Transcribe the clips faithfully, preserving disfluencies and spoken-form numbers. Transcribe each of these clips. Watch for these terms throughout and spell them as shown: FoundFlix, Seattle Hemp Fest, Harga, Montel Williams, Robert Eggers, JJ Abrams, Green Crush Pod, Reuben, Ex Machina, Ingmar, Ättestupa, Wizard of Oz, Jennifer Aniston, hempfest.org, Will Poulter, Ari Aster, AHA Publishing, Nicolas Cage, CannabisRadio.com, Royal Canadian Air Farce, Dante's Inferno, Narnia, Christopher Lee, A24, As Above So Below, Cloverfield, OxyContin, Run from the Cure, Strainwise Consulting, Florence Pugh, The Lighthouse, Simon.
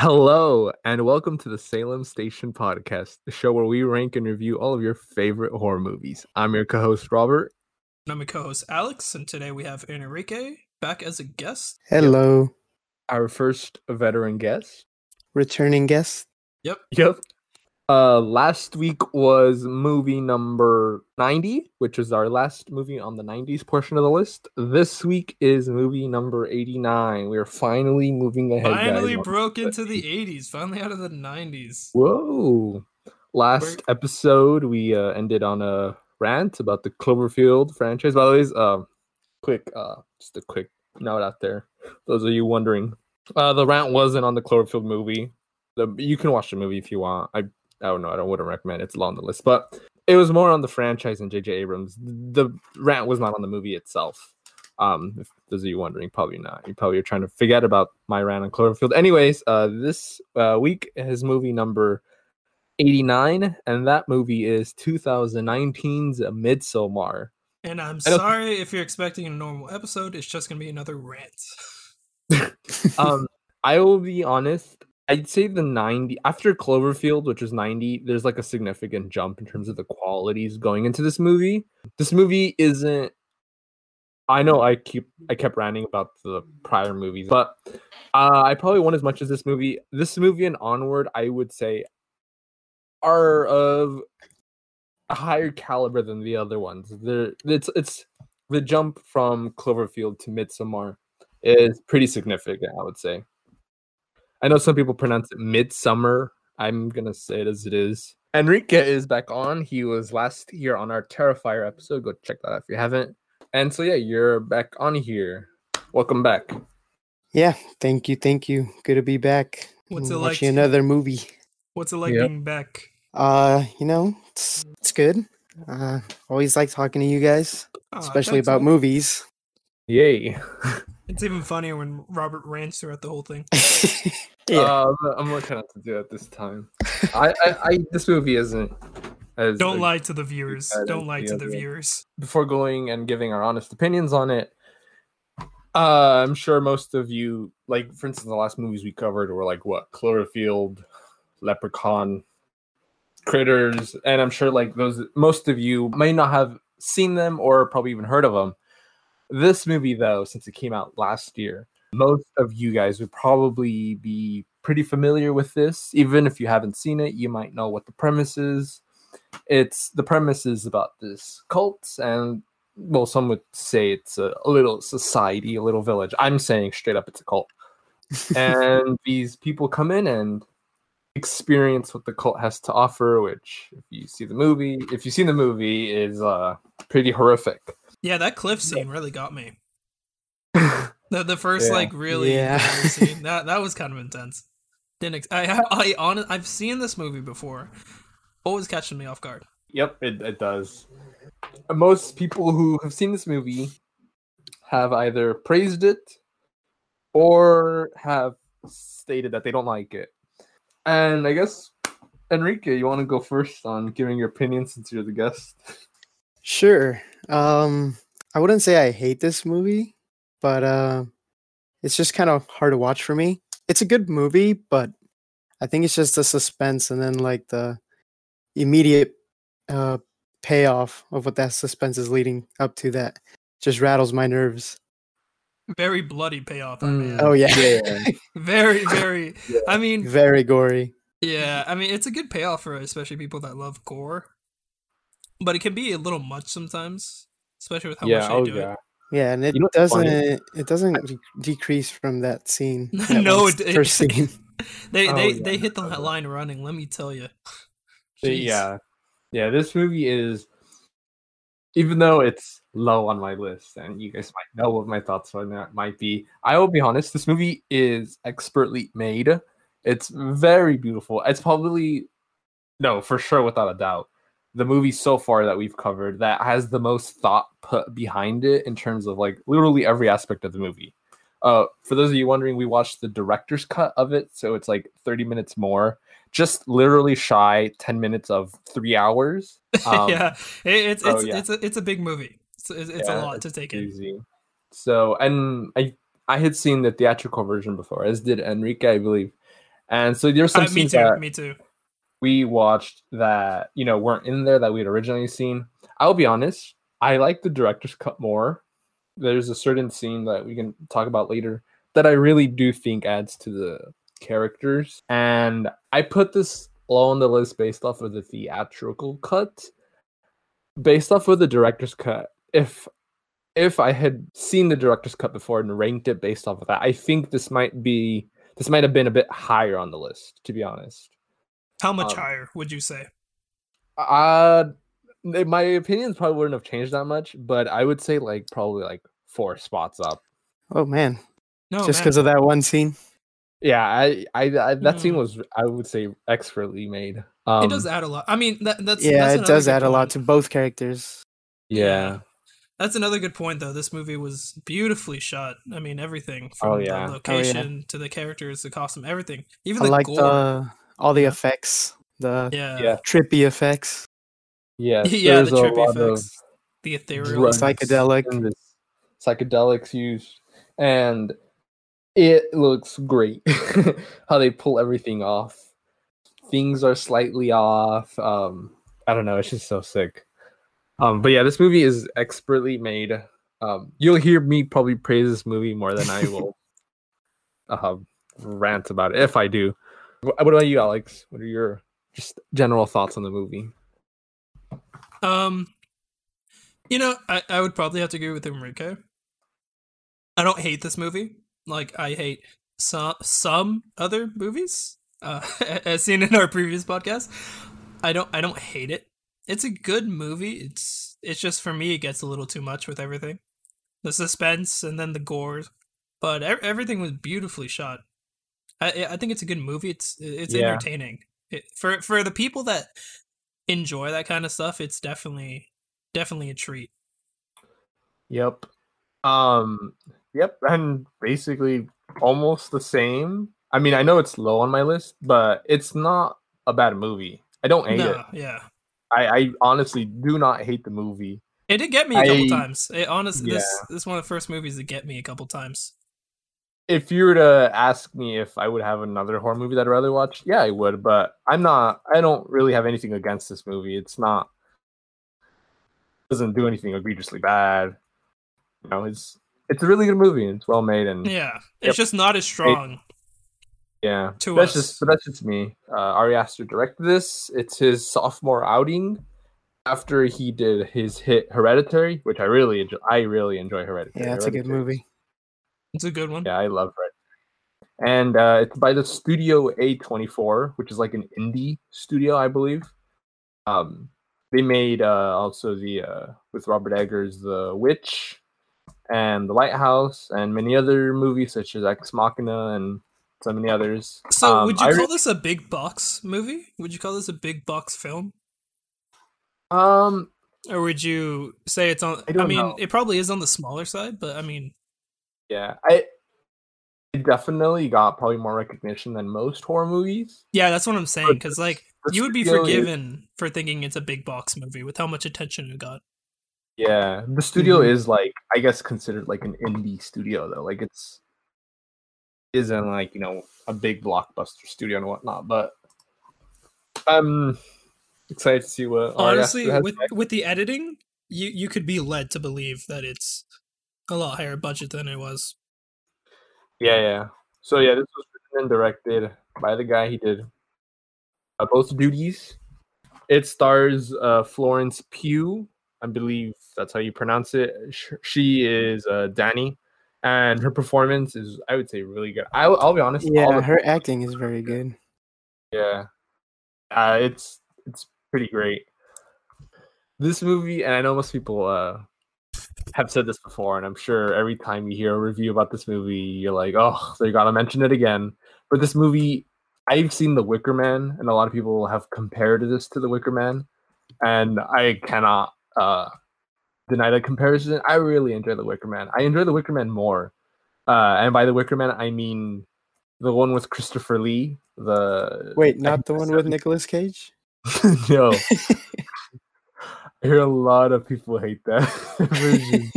Hello, and welcome to the Salem's Station Podcast, the show where we rank and review all of your favorite horror movies. I'm your co-host, Robert. And I'm your co-host, Alex, and today we have Enrique back as a guest. Hello. Yep. Our first veteran guest. Returning guest. Yep. Yep. Uh, last week was movie number ninety, which is our last movie on the nineties portion of the list. This week is movie number eighty-nine. We are finally moving ahead. Finally guys. broke into the eighties. Finally out of the nineties. Whoa. Last We're... episode, we uh, ended on a rant about the Cloverfield franchise. By the way, uh, quick, uh, just a quick note out there. Those of you wondering. Uh, the rant wasn't on the Cloverfield movie. The, you can watch the movie if you want. I I don't know. I don't, wouldn't recommend it. It's long on the list, but it was more on the franchise and J J Abrams. The rant was not on the movie itself. Um, if those of you wondering, probably not. You probably are trying to forget about my rant on Cloverfield. Anyways, uh, this uh, week is movie number eighty-nine, and that movie is two thousand nineteen's Midsommar. And I'm sorry if you're expecting a normal episode. It's just going to be another rant. um, I will be honest. I'd say the ninety after Cloverfield, which is ninety, there's like a significant jump in terms of the qualities going into this movie. This movie isn't. I know I keep I kept ranting about the prior movies, but uh, I probably won't as much as this movie. This movie and onward, I would say, are of a higher caliber than the other ones. There, it's it's the jump from Cloverfield to Midsommar is pretty significant, I would say. I know some people pronounce it Midsommar. I'm going to say it as it is. Enrique is back on. He was last year on our Terrifier episode. Go check that out if you haven't. And so, yeah, you're back on here. Welcome back. Yeah, thank you. Thank you. Good to be back. What's it like? Watching another movie. What's it like yep. being back? Uh, you know, it's, it's good. Uh, always like talking to you guys, oh, especially about cool. movies. Yay. It's even funnier when Robert rants throughout the whole thing. yeah. uh, I'm not trying to do it this time. I, I, I this movie isn't. As Don't lie to the viewers. Don't lie to the viewers. Before going and giving our honest opinions on it, uh, I'm sure most of you, like for instance, the last movies we covered were like what Cloverfield, Leprechaun, Critters, and I'm sure like those most of you may not have seen them or probably even heard of them. This movie, though, since it came out last year, most of you guys would probably be pretty familiar with this. Even if you haven't seen it, you might know what the premise is. It's the premise is about this cult, and well, some would say it's a, a little society, a little village. I'm saying straight up, it's a cult. And these people come in and experience what the cult has to offer, which, if you see the movie, if you've seen the movie, is uh, pretty horrific. Yeah, that cliff scene really got me. The the first yeah. like really yeah. scene that that was kind of intense. Didn't ex- I have I on I've seen this movie before. Always catching me off guard. Yep, it it does. Most people who have seen this movie have either praised it or have stated that they don't like it. And I guess Enrique, you want to go first on giving your opinion since you're the guest. Sure. Um, I wouldn't say I hate this movie, but uh, it's just kind of hard to watch for me. It's a good movie, but I think it's just the suspense and then like the immediate uh, payoff of what that suspense is leading up to that just rattles my nerves. Very bloody payoff. I mean. Oh, yeah. yeah. very, very. Yeah. I mean, very gory. Yeah. I mean, it's a good payoff for especially people that love gore. But it can be a little much sometimes, especially with how yeah, much oh, I do yeah. it. Yeah, and it you know doesn't it doesn't decrease from that scene. That no, it, it, first scene. They oh, they yeah. they hit the line running. Let me tell you. Jeez. Yeah, yeah. This movie is, even though it's low on my list, and you guys might know what my thoughts on that might be. I will be honest. This movie is expertly made. It's very beautiful. It's probably no for sure without a doubt. The movie so far that we've covered that has the most thought put behind it in terms of like literally every aspect of the movie. Uh, for those of you wondering, we watched the director's cut of it. So it's like thirty minutes more, just literally shy ten minutes of three hours. Um, yeah, it's, it's, so, it's, yeah. it's, a, it's a big movie. It's, it's, it's yeah, a lot it's to take crazy. in. So, and I, I had seen the theatrical version before, as did Enrique, I believe. And so there's some uh, scenes me too, that me too. we watched that, you know, weren't in there that we'd originally seen. I'll be honest, I like the director's cut more. There's a certain scene that we can talk about later that I really do think adds to the characters. And I put this low on the list based off of the theatrical cut. Based off of the director's cut, if if I had seen the director's cut before and ranked it based off of that, I think this might be this might have been a bit higher on the list, to be honest. How much um, higher would you say? Uh, my opinions probably wouldn't have changed that much, but I would say like probably like four spots up. Oh man, no, just because of that one scene. Yeah, I, I, I that mm. scene was, I would say, expertly made. Um, it does add a lot. I mean, that, that's yeah, that's it does add point. a lot to both characters. Yeah, that's another good point, though. This movie was beautifully shot. I mean, everything from oh, yeah. the location oh, yeah. to the characters, the costume, everything. Even I the like gore. the all the effects, the yeah. Yeah. trippy effects. Yeah, yeah, the trippy effects, the ethereal, psychedelic, psychedelics used, and. It looks great how they pull everything off. Things are slightly off. Um, I don't know. It's just so sick. Um, but yeah, this movie is expertly made. Um, you'll hear me probably praise this movie more than I will uh, rant about it if I do. What about you, Alex? What are your just general thoughts on the movie? Um, you know, I, I would probably have to agree with Enrique. I don't hate this movie. Like, I hate some some other movies, uh, as seen in our previous podcast. I don't I don't hate it. It's a good movie. It's it's just for me, it gets a little too much with everything, the suspense and then the gore. But everything was beautifully shot. I I think it's a good movie. It's it's yeah. entertaining. It, for for the people that enjoy that kind of stuff, it's definitely definitely a treat. Yep. Um. Yep, and basically almost the same. I mean, I know it's low on my list, but it's not a bad movie. I don't hate no, it. Yeah, I, I honestly do not hate the movie. It did get me a I, couple times. It honestly, yeah. this this is one of the first movies that get me a couple times. If you were to ask me if I would have another horror movie that I'd rather watch, yeah, I would. But I'm not. I don't really have anything against this movie. It's not it doesn't do anything egregiously bad. You know, it's. It's a really good movie. It's well made, and yeah, it's yep. just not as strong. It, yeah, to that's us. just but that's just me. Uh, Ari Aster directed this. It's his sophomore outing after he did his hit Hereditary, which I really enjoy. I really enjoy Hereditary. Yeah, it's a good movie. It's a good one. Yeah, I love Hereditary, and uh, it's by the studio A twenty-four, which is like an indie studio, I believe. Um, they made uh, also the uh, with Robert Eggers, The Witch. And The Lighthouse, and many other movies such as Ex Machina, and so many others. So, um, would you I call re- this a big box movie? Would you call this a big box film? Um, or would you say it's on? I, don't I mean, know. It probably is on the smaller side, but I mean, yeah, I it definitely got probably more recognition than most horror movies. Yeah, that's what I'm saying. Because like, you would be forgiven is- for thinking it's a big box movie with how much attention it got. Yeah, the studio mm-hmm. is like, I guess, considered like an indie studio though. Like it's isn't like, you know, a big blockbuster studio and whatnot. But I'm excited to see what. Honestly, with next. with the editing, you you could be led to believe that it's a lot higher budget than it was. Yeah, yeah. So yeah, this was written and directed by the guy. He did uh, both duties. It stars uh, Florence Pugh. I believe that's how you pronounce it. She is uh, Dani, and her performance is, I would say, really good. I, I'll be honest. Yeah, all the her acting is very good. Yeah, uh, it's it's pretty great. This movie, and I know most people uh, have said this before, and I'm sure every time you hear a review about this movie, you're like, oh, they gotta mention it again. But this movie, I've seen The Wicker Man, and a lot of people have compared this to The Wicker Man, and I cannot. Uh, deny the comparison. I really enjoy The Wicker Man. I enjoy The Wicker Man more, uh, and by The Wicker Man, I mean the one with Christopher Lee. The wait, not the one with Nicolas Cage. No, I hear a lot of people hate that version.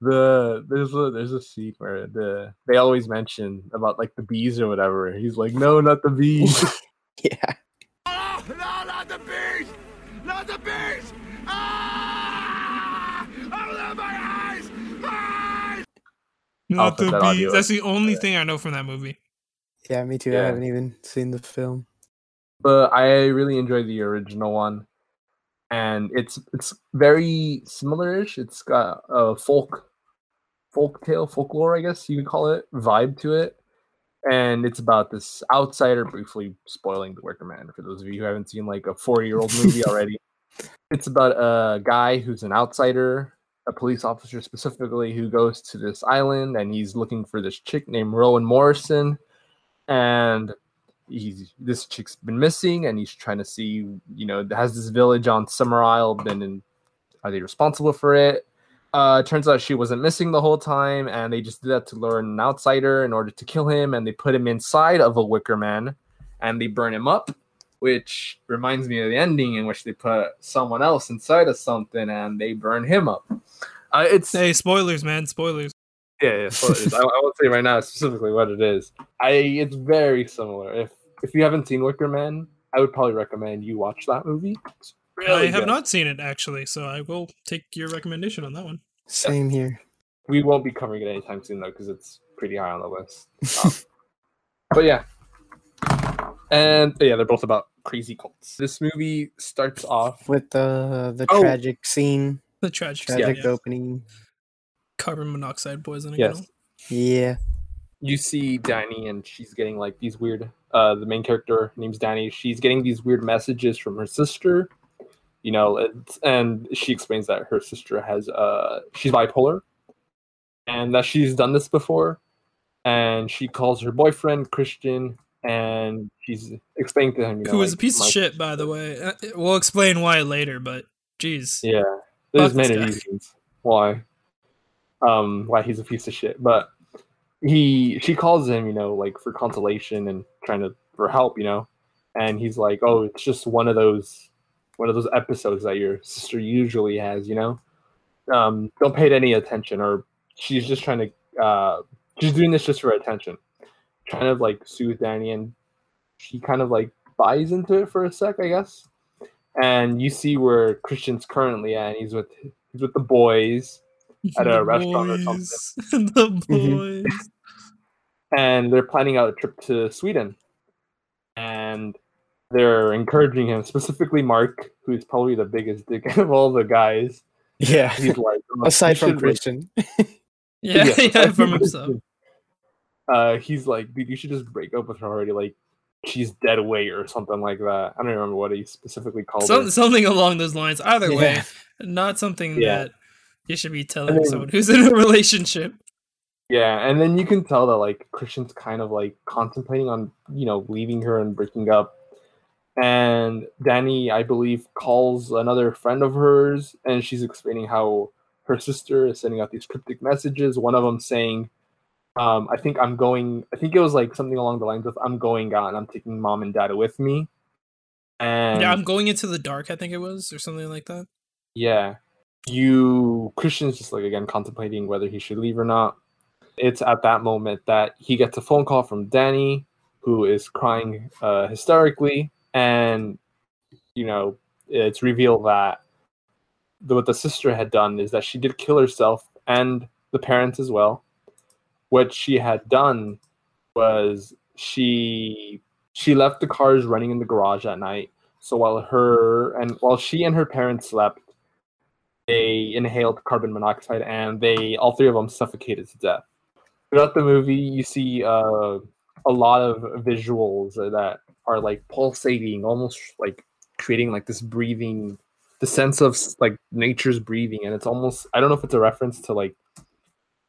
the there's a there's a scene where the they always mention about like the bees or whatever. He's like, no, not the bees. Yeah. Oh, no, not the bees, not the bees. Ah! Oh, my eyes, my eyes. Not the that bees. That's the only yeah. thing I know from that movie. Yeah, me too. Yeah. I haven't even seen the film, but I really enjoyed the original one. And it's it's very similar-ish. It's got a folk, folk tale, folklore, I guess you could call it, vibe to it. And it's about this outsider, briefly spoiling The Wicker Man for those of you who haven't seen like a four-year-old movie already. It's about a guy who's an outsider, a police officer specifically, who goes to this island and he's looking for this chick named Rowan Morrison. And he's this chick's been missing, and he's trying to see, you know, has this village on Summer Isle been in, are they responsible for it? Uh, turns out she wasn't missing the whole time, and they just did that to lure an outsider in order to kill him, and they put him inside of a wicker man, and they burn him up, which reminds me of the ending in which they put someone else inside of something, and they burn him up. Uh, it's Hey, spoilers, man, spoilers. Yeah, yeah, spoilers. I, I won't say right now specifically what it is. I It's very similar. If If you haven't seen Wicker Man, I would probably recommend you watch that movie. Really I have good. not seen it, actually, so I will take your recommendation on that one. Same yeah. here. We won't be covering it anytime soon, though, because it's pretty high on the list. Um, but yeah. And yeah, they're both about crazy cults. This movie starts off with uh, the oh. tragic scene. The tragic scene. Tragic yeah. opening. Carbon monoxide poisoning. Yes. Yeah. You see Danny, and she's getting like these weird. Uh, the main character, her name's Danny. She's getting these weird messages from her sister, you know, it's, and she explains that her sister has uh, she's bipolar, and that she's done this before. And she calls her boyfriend Christian, and she's explaining to him, you know, who was like, a piece of shit, by the way. We'll explain why later, but geez, yeah, there's many reasons why, um, why he's a piece of shit, but. He, she calls him, you know, like for consolation and trying to for help, you know, and he's like, "Oh, it's just one of those, one of those episodes that your sister usually has, you know. Um, don't pay it any attention, or she's just trying to, uh, she's doing this just for attention." Kind of like soothe Danny, and she kind of like buys into it for a sec, I guess. And you see where Christian's currently at. He's with he's with the boys. At a the restaurant boys. or something. The boys. And they're planning out a trip to Sweden. And they're encouraging him, specifically Mark, who's probably the biggest dick of all the guys. Yeah. He's like, oh, aside from Christian. Like... yeah, yeah, yeah from himself. Uh, he's like, dude, you should just break up with her already. Like, she's dead weight or something like that. I don't remember what he specifically called Some- her. Something along those lines. Either yeah. way, not something yeah. that you should be telling then, someone who's in a relationship. Yeah, and then you can tell that, like, Christian's kind of, like, contemplating on, you know, leaving her and breaking up. And Danny, I believe, calls another friend of hers, and she's explaining how her sister is sending out these cryptic messages. One of them saying, um, I think I'm going, I think it was, like, something along the lines of, I'm going out, and I'm taking mom and dad with me. And yeah, I'm going into the dark, I think it was, or something like that. Yeah. You Christian's just like again contemplating whether he should leave or not. It's at that moment that he gets a phone call from Danny, who is crying uh, hysterically, and you know it's revealed that the, what the sister had done is that she did kill herself and the parents as well. What she had done was she she left the cars running in the garage at night. So while her and while she and her parents slept. They inhaled carbon monoxide, and they all three of them suffocated to death. Throughout the movie, you see uh, a lot of visuals that are like pulsating, almost like creating like this breathing, the sense of like nature's breathing, and it's almost—I don't know if it's a reference to like,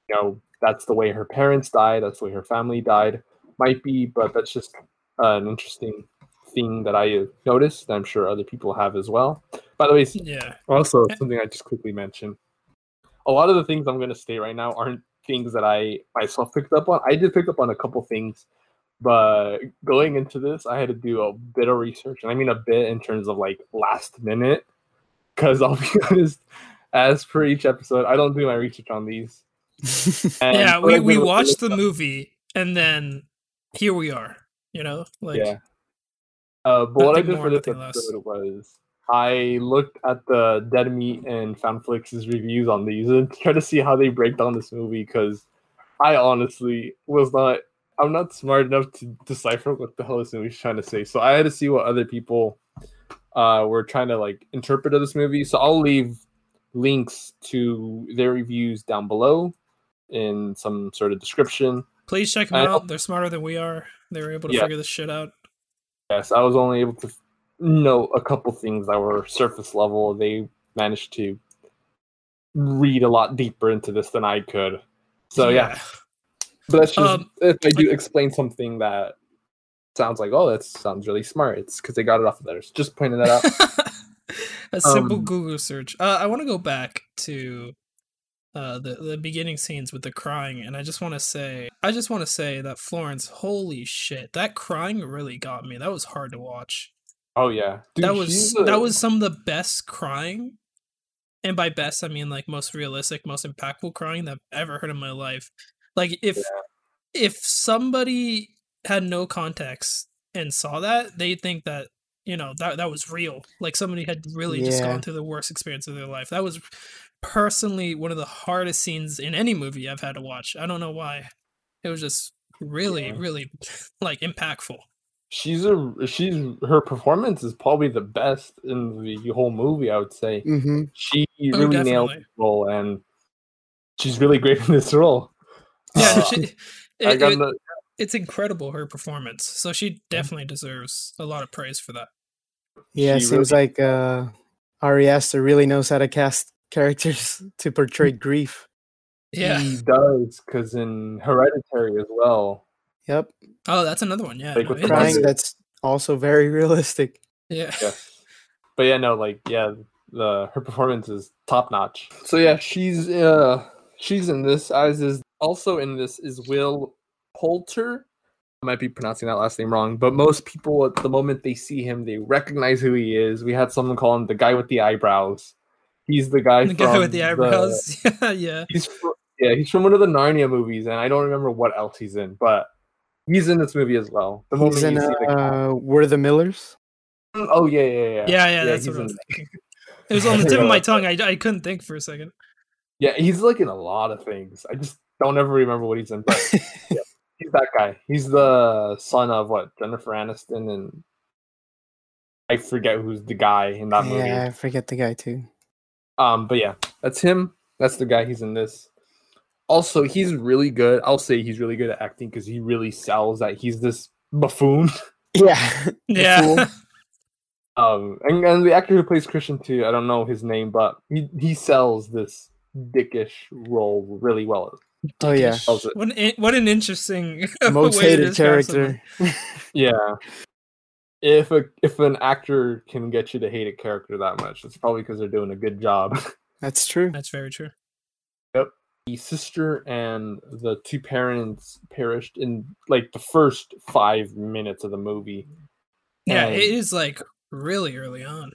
you know, that's the way her parents died, that's the way her family died, might be, but that's just uh, an interesting thing that I noticed, and I'm sure other people have as well. By the way, yeah. also something I just quickly mentioned. A lot of the things I'm going to say right now aren't things that I myself picked up on. I did pick up on a couple things, but going into this, I had to do a bit of research. And I mean a bit in terms of like last minute, because I'll be honest, as per each episode. I don't do my research on these. And yeah, we, we watched the movie, and then here we are, you know? Like, yeah. Uh, but what I did for this episode was I looked at the Dead Meat and FoundFlix's reviews on these and tried to see how they break down this movie, because I honestly was not... I'm not smart enough to decipher what the hell this movie's trying to say. So I had to see what other people uh, were trying to like interpret of this movie. So I'll leave links to their reviews down below in some sort of description. Please check them and out. They're smarter than we are. They were able to yeah. figure this shit out. Yes, I was only able to know a couple things that were surface level. They managed to read a lot deeper into this than I could. So yeah. yeah. But that's just, um, if I do explain something that sounds like, oh, that sounds really smart, it's because they got it off of letters. Just pointing that out. A simple um, Google search. Uh, I want to go back to uh, the, the beginning scenes with the crying, and I just want to say, I just want to say that Florence, holy shit, that crying really got me. That was hard to watch. Oh, yeah. Dude, that was a... that was some of the best crying. And by best, I mean, like, most realistic, most impactful crying that I've ever heard in my life. Like, if yeah. if somebody had no context and saw that, they think that, you know, that, that was real. Like, somebody had really yeah. just gone through the worst experience of their life. That was personally one of the hardest scenes in any movie I've had to watch. I don't know why. It was just really, yeah. really, like, impactful. She's a she's her performance is probably the best in the whole movie, I would say. Mm-hmm. She really oh, nailed the role, and she's really great in this role. Yeah, she, it, it, it, it's incredible, her performance. So she definitely deserves a lot of praise for that. Yeah, it seems really... like uh, Ari Aster really knows how to cast characters to portray grief. Yeah, he does, because in Hereditary as well. Yep. Oh, that's another one. Yeah, like with crying, that's also very realistic. Yeah. yeah. But yeah, no, like yeah, the her performance is top notch. So yeah, she's uh she's in this, as is. Also in this is Will Poulter. I might be pronouncing that last name wrong, but most people at the moment they see him, they recognize who he is. We had someone call him the guy with the eyebrows. He's the guy. The from guy with the eyebrows. The, yeah, yeah. He's from, yeah, he's from one of the Narnia movies, and I don't remember what else he's in, but he's in this movie as well. The he's in. You see the uh, We're the Millers. Oh yeah, yeah, yeah. Yeah, yeah. yeah that's what I was thinking. It was on the tip of my tongue. I I couldn't think for a second. Yeah, he's like in a lot of things. I just. Don't ever remember what he's in, but yeah, he's that guy. He's the son of what Jennifer Aniston, and I forget who's the guy in that yeah, movie. Yeah, I forget the guy too. Um, but yeah, that's him. That's the guy. He's in this. Also, he's really good. I'll say he's really good at acting because he really sells that he's this buffoon. Yeah, yeah. um, and, and the actor who plays Christian too. I don't know his name, but he he sells this dickish role really well. Oh yeah! What an, what an interesting most hated character. yeah, if a if an actor can get you to hate a character that much, it's probably because they're doing a good job. That's true. That's very true. Yep. The sister and the two parents perished in like the first five minutes of the movie. Yeah, and, it is like really early on.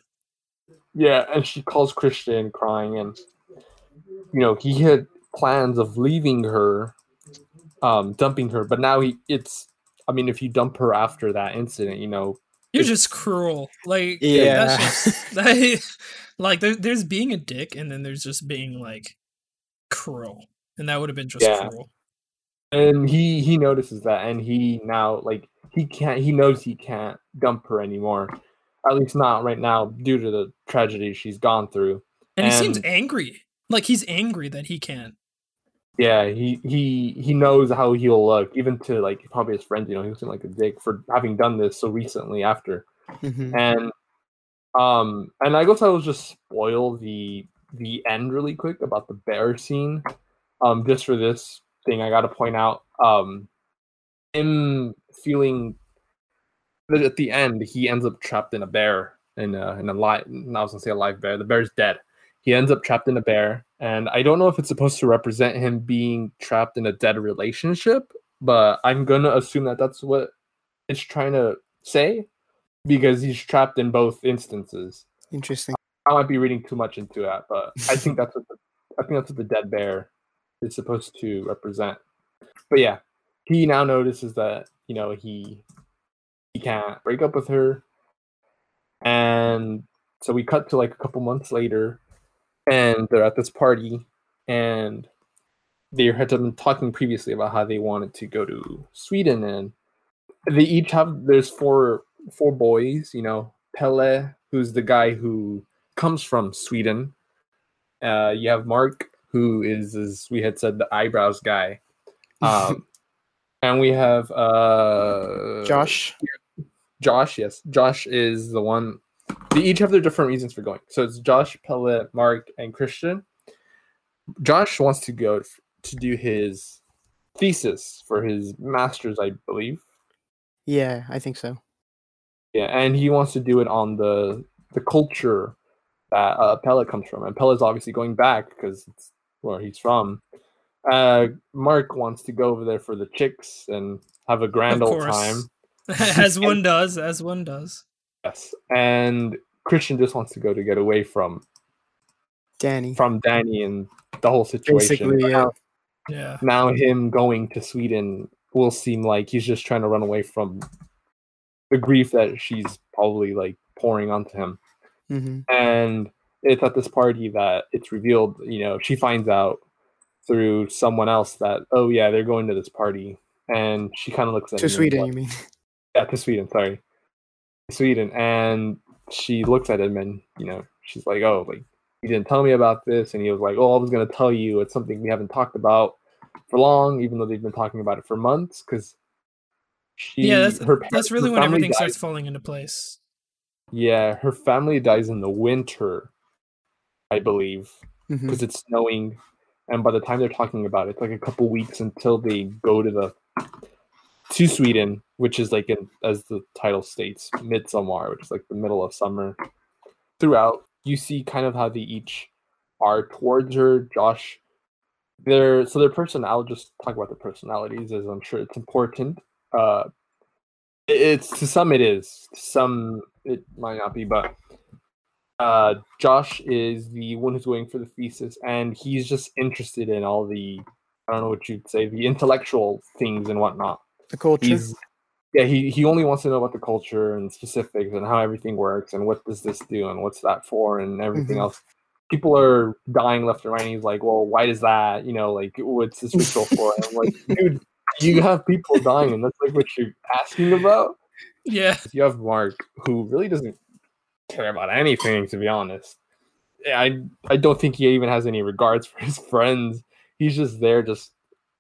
Yeah, and she calls Christian crying, and you know he had. Plans of leaving her, um, dumping her, but now he, it's, I mean, if you dump her after that incident, you know, you're just cruel. Like, yeah, that's just, that, like there, there's being a dick, and then there's just being like cruel, and that would have been just yeah. cruel. And he he notices that, and he now like he can't. He knows he can't dump her anymore, at least not right now, due to the tragedy she's gone through. And, and he seems angry. Like he's angry that he can't. Yeah, he, he he knows how he'll look, even to like probably his friends. You know, he was in like a dick for having done this so recently after, mm-hmm. and um, and I guess I will just spoil the the end really quick about the bear scene. Um, just for this thing, I got to point out um, him feeling that at the end he ends up trapped in a bear in a in a live. I was gonna say a live bear. The bear's dead. He ends up trapped in a bear, and I don't know if it's supposed to represent him being trapped in a dead relationship, but I'm going to assume that that's what it's trying to say, because he's trapped in both instances. Interesting. I might be reading too much into that, but I think that's what the, I think that's what the dead bear is supposed to represent. But yeah, he now notices that, you know, he he can't break up with her, and so we cut to like a couple months later, and they're at this party, and they had been talking previously about how they wanted to go to Sweden, and they each have there's four four boys, you know, Pelle, who's the guy who comes from Sweden. Uh, you have Mark, who is, as we had said, the eyebrows guy. Um, and we have uh, Josh. Josh, yes. Josh is the one. They each have their different reasons for going. So it's Josh, Pelle, Mark, and Christian. Josh wants to go to do his thesis for his master's, I believe. Yeah, I think so. Yeah, and he wants to do it on the the culture that uh, Pelle comes from. And Pelle's obviously going back because it's where he's from. Uh, Mark wants to go over there for the chicks and have a grand of old course. time. As one does, as one does. Yes, and Christian just wants to go to get away from Danny. From Danny and the whole situation. Basically, yeah. yeah. Now him going to Sweden will seem like he's just trying to run away from the grief that she's probably like pouring onto him. Mm-hmm. And it's at this party that it's revealed, you know, she finds out through someone else that, oh yeah, they're going to this party. And she kind of looks at him. To Sweden, you mean? Yeah, to Sweden, sorry. Sweden. And she looks at him and, you know, she's like, oh, like, you didn't tell me about this. And he was like, oh, I was going to tell you. It's something we haven't talked about for long, even though they've been talking about it for months. Because she, yeah, that's, her parents, that's really her when everything dies. starts falling into place. Yeah, her family dies in the winter, I believe, because mm-hmm. it's snowing. And by the time they're talking about it, it's like a couple weeks until they go to the to Sweden, which is like, in, as the title states, Midsommar, which is like the middle of summer. Throughout, you see kind of how they each are towards her. Josh, their so their personality. I'll just talk about the personalities, as I'm sure it's important. Uh, it's to some it is, to some it might not be, but. Uh, Josh is the one who's going for the thesis, and he's just interested in all the, I don't know what you'd say, the intellectual things and whatnot. The culture. He's, yeah, he, he only wants to know about the culture and specifics and how everything works and what does this do and what's that for and everything mm-hmm. else. People are dying left and right, and he's like, well, why does that? You know, like, what's this ritual for? And I'm like, dude, you have people dying, and that's like what you're asking about? Yeah. You have Mark, who really doesn't care about anything, to be honest. I I don't think he even has any regards for his friends. He's just there, just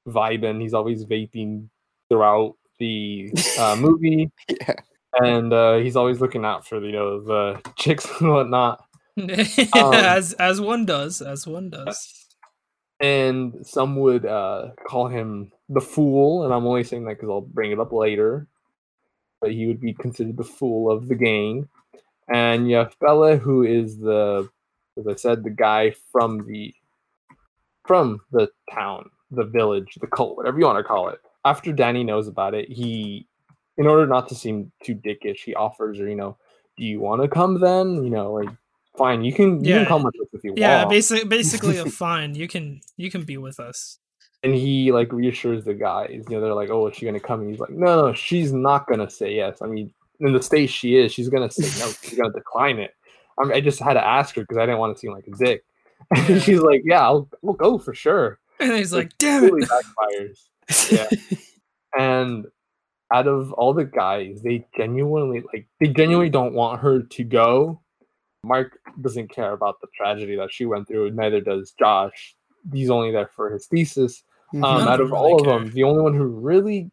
vibing. He's always vaping throughout the uh, movie, yeah. and uh, he's always looking out for, you know, the chicks and whatnot. Um, as as one does, as one does. And some would uh, call him the fool, and I'm only saying that because I'll bring it up later. But he would be considered the fool of the gang. And you have Pelle, who is the, as I said, the guy from the from the town, the village, the cult, whatever you want to call it. After Danny knows about it, he, in order not to seem too dickish, he offers her, you know, do you want to come then? You know, like, fine, you can you yeah. can come with us if you yeah, want. Yeah, basically, basically, a fine, you can you can be with us. And he like reassures the guys. You know, they're like, oh, is she gonna come? And he's like, no, no, she's not gonna say yes. I mean. In the state she is, she's gonna say no. She's gonna decline it. I mean, I just had to ask her because I didn't want to seem like a dick. And yeah. she's like, "Yeah, I'll, we'll go for sure." And he's like, like "Damn totally it!" Backfires. Yeah. And out of all the guys, they genuinely like they genuinely don't want her to go. Mark doesn't care about the tragedy that she went through. Neither does Josh. He's only there for his thesis. Mm-hmm. Um, out of really all care. of them, the only one who really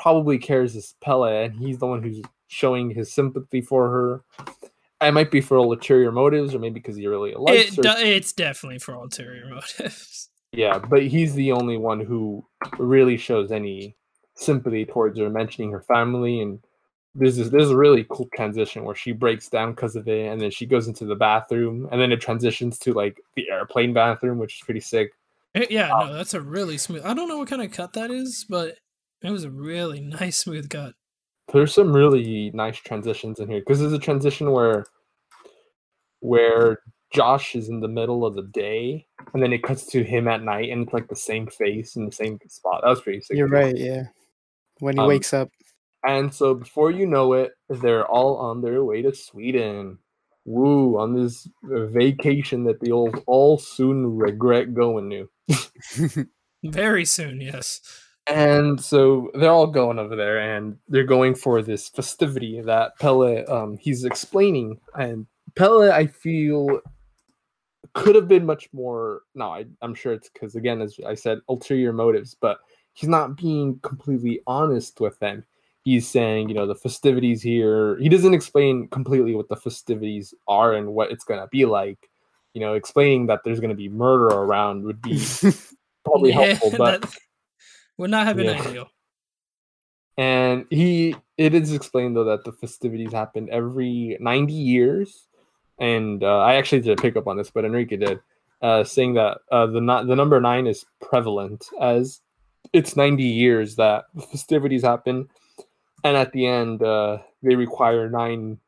probably cares is Pelle, and he's the one who's showing his sympathy for her. It might be for ulterior motives, or maybe because he really likes it, her. It's definitely for ulterior motives. Yeah, but he's the only one who really shows any sympathy towards her, mentioning her family. And there's this, there's a really cool transition where she breaks down because of it, and then she goes into the bathroom, and then it transitions to like the airplane bathroom, which is pretty sick. It, yeah, um, no, that's a really smooth. I don't know what kind of cut that is, but it was a really nice, smooth cut. There's some really nice transitions in here because there's a transition where where Josh is in the middle of the day, and then it cuts to him at night, and it's like the same face in the same spot. That was pretty sick. You're right, yeah. When he um, wakes up. And so before you know it, they're all on their way to Sweden. Woo, on this vacation that they'll all soon regret going to. Very soon, yes. And so they're all going over there, and they're going for this festivity that Pelle, um, he's explaining. And Pelle, I feel, could have been much more... No, I, I'm sure it's because, again, as I said, ulterior motives, but he's not being completely honest with them. He's saying, you know, the festivities here... He doesn't explain completely what the festivities are and what it's going to be like. You know, explaining that there's going to be murder around would be probably yeah, helpful, but... That would not have been yeah. ideal. And he... It is explained, though, that the festivities happen every ninety years. And uh, I actually did pick up on this, but Enrique did, uh, saying that uh, the no- the number nine is prevalent, as it's ninety years that the festivities happen. And at the end, uh, they require nine,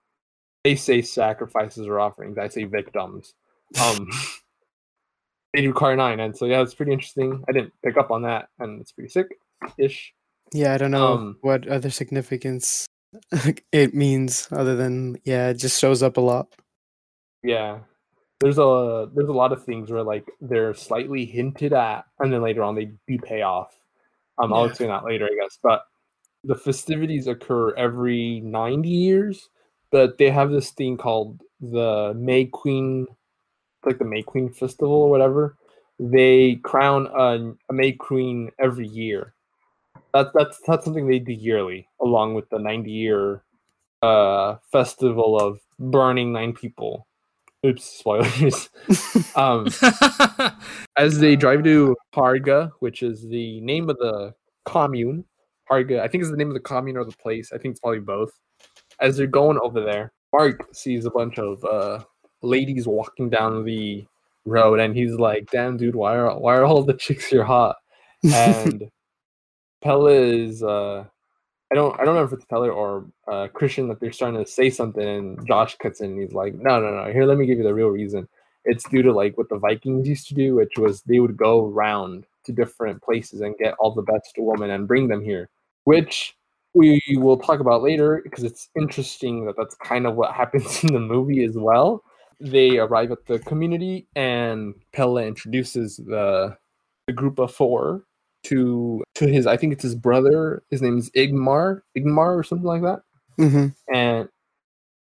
they say sacrifices or offerings. I say victims. Um, they require nine. And so, yeah, it's pretty interesting. I didn't pick up on that, and it's pretty sick-ish. Yeah, I don't know um, what other significance it means other than, yeah, it just shows up a lot. Yeah. There's a there's a lot of things where, like, they're slightly hinted at, and then later on they do pay off. Um, yeah. I'll explain that later, I guess. But the festivities occur every ninety years, but they have this thing called the May Queen, like the May Queen Festival or whatever. They crown a, a May Queen every year. That's that's that's something they do yearly, along with the ninety-year uh, festival of burning nine people. Oops, spoilers. um, as they drive to Harga, which is the name of the commune. Harga, I think, is the name of the commune or the place. I think it's probably both. As they're going over there, Mark sees a bunch of uh, ladies walking down the road, and he's like, "Damn, dude, why are why are all the chicks here hot?" And Pelle is uh, I don't I don't know if it's Pelle or uh, Christian that they're starting to say something, and Josh cuts in, and he's like, "No, no, no. Here, let me give you the real reason. It's due to like what the Vikings used to do, which was they would go around to different places and get all the best women and bring them here." Which we will talk about later, because it's interesting that that's kind of what happens in the movie as well. They arrive at the community, and Pelle introduces the, the group of four to to his, I think it's his brother. His name is Ingmar, Ingmar or something like that. Mm-hmm. And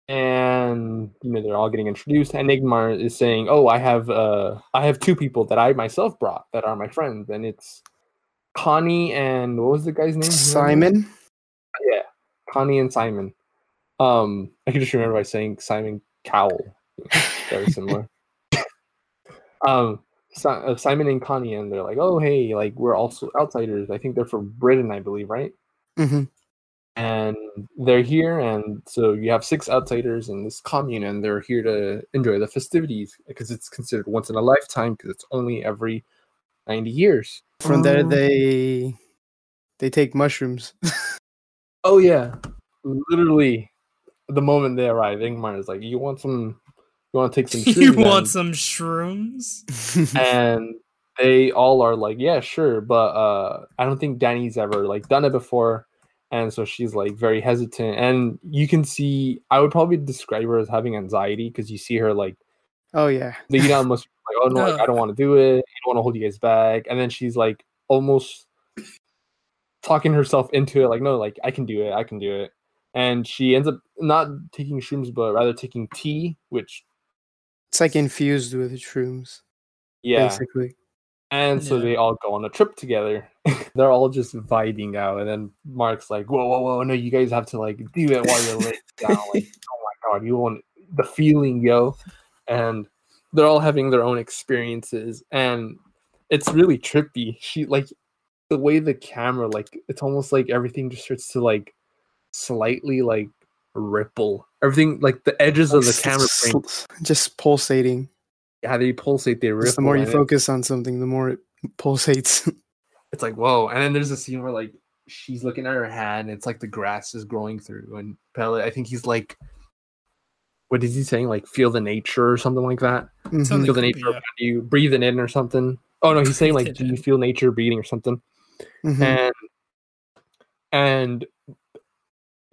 and you know they're all getting introduced, and Ingmar is saying, "Oh, I have uh I have two people that I myself brought that are my friends, and it's Connie and what was the guy's name? Simon. Yeah, Connie and Simon. Um, I can just remember by saying Simon Cowell. Very similar. um, so, uh, Simon and Connie, and they're like, "Oh, hey, like we're also outsiders. I think they're from Britain, I believe, right?" Mm-hmm. And they're here, and so you have six outsiders in this commune, and they're here to enjoy the festivities because it's considered once in a lifetime because it's only every ninety years. From there, they they take mushrooms. Oh, yeah. Literally, the moment they arrive, Ingmar is like, you want some, you want to take some shrooms? You want some shrooms? And they all are like, yeah, sure. But uh, I don't think Danny's ever like done it before. And so she's like very hesitant. And you can see, I would probably describe her as having anxiety because you see her like, oh, yeah. They get out most like, oh, no, like, I don't want to do it. I don't want to hold you guys back. And then she's like almost talking herself into it. Like, no, like, I can do it. I can do it. And she ends up not taking shrooms, but rather taking tea, which... It's like infused with shrooms. Yeah. Basically. And so yeah. They all go on a trip together. They're all just vibing out. And then Mark's like, whoa, whoa, whoa. No, you guys have to like do it while you're lit down. Like, oh, my God. You want the feeling, yo. And they're all having their own experiences, and it's really trippy. She like the way the camera, like it's almost like everything just starts to like slightly like ripple. Everything like the edges of the camera frame just pulsating. Yeah, they pulsate. They ripple. Just the more you focus it, on something, the more it pulsates. It's like whoa! And then there's a scene where like she's looking at her hand. And it's like the grass is growing through, and Pelle, I think he's like. what is he saying? Like, feel the nature or something like that. Mm-hmm. Something feel the nature around you, breathing in or something. Oh no, he's saying like, do you feel nature beating or something? Mm-hmm. And and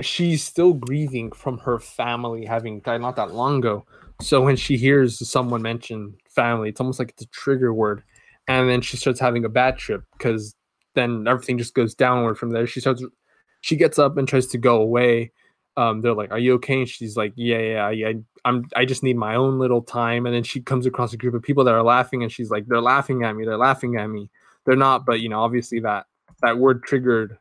she's still grieving from her family having died not that long ago. So when she hears someone mention family, it's almost like it's a trigger word. And then she starts having a bad trip because then everything just goes downward from there. She starts, she gets up and tries to go away. Um, they're like, "Are you okay?" And she's like, "Yeah, yeah, yeah. I'm. I just need my own little time." And then she comes across a group of people that are laughing, and she's like, "They're laughing at me. They're laughing at me. They're not." But you know, obviously that that word triggered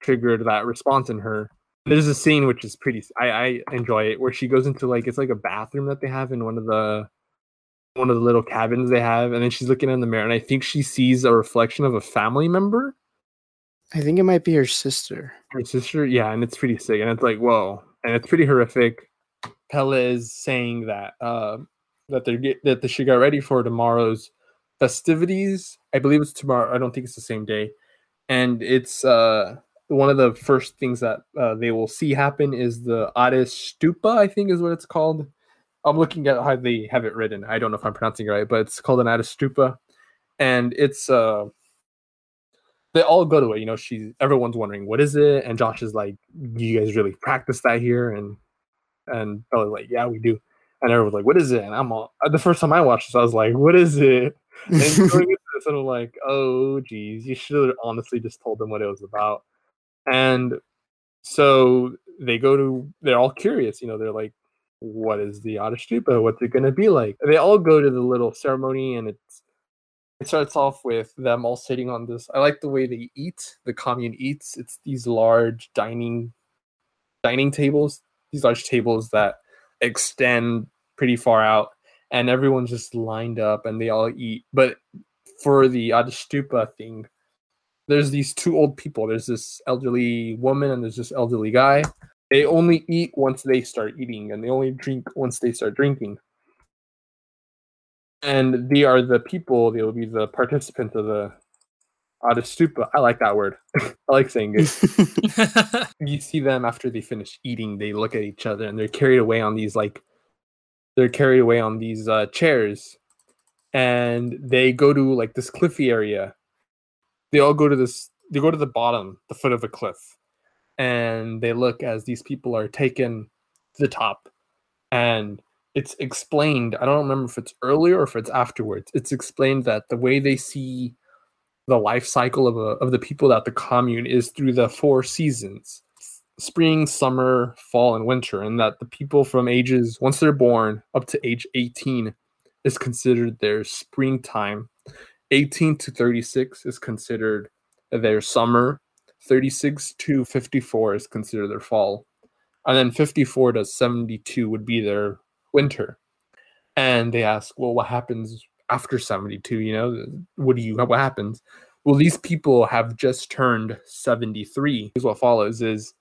triggered that response in her. There's a scene which is pretty. I, I enjoy it where she goes into like it's like a bathroom that they have in one of the one of the little cabins they have, and then she's looking in the mirror, and I think she sees a reflection of a family member. I think it might be her sister. Her sister, yeah, and it's pretty sick, and it's like, whoa, and it's pretty horrific. Pella is saying that uh, that they get that they should get ready for tomorrow's festivities. I believe it's tomorrow. I don't think it's the same day, and it's uh, one of the first things that uh, they will see happen is the Ättestupa, I think is what it's called. I'm looking at how they have it written. I don't know if I'm pronouncing it right, but it's called an Ättestupa, and it's. Uh, They all go to it, you know. She's everyone's wondering what is it, and Josh is like, "You guys really practice that here?" And and Bella's like, "Yeah, we do." And everyone's like, "What is it?" And I'm all the first time I watched this, I was like, "What is it?" And going into this, and I'm like, "Oh, geez, you should have honestly just told them what it was about." And so they go to, they're all curious, you know. They're like, "What is the Ättestupa? What's it gonna be like?" They all go to the little ceremony, and it's. It starts off with them all sitting on this. I like the way they eat. The commune eats. It's these large dining, dining tables. These large tables that extend pretty far out, and everyone's just lined up, and they all eat. But for the Ättestupa thing, there's these two old people. There's this elderly woman, and there's this elderly guy. They only eat once they start eating, and they only drink once they start drinking. And they are the people, they will be the participants of the Ättestupa. I like that word. I like saying it. You see them after they finish eating, they look at each other, and they're carried away on these, like, they're carried away on these uh, chairs. And they go to, like, this cliffy area. They all go to this, they go to the bottom, the foot of a cliff. And they look as these people are taken to the top. And it's explained, I don't remember if it's earlier or if it's afterwards, it's explained that the way they see the life cycle of a, of the people at the commune is through the four seasons, spring, summer, fall, and winter, and that the people from ages, once they're born, up to age eighteen is considered their springtime. eighteen to thirty-six is considered their summer. thirty-six to fifty-four is considered their fall. And then fifty-four to seventy-two would be their winter. And they ask, well, what happens after seventy-two? You know, what do you what happens? Well, these people have just turned seventy-three. Here's what follows is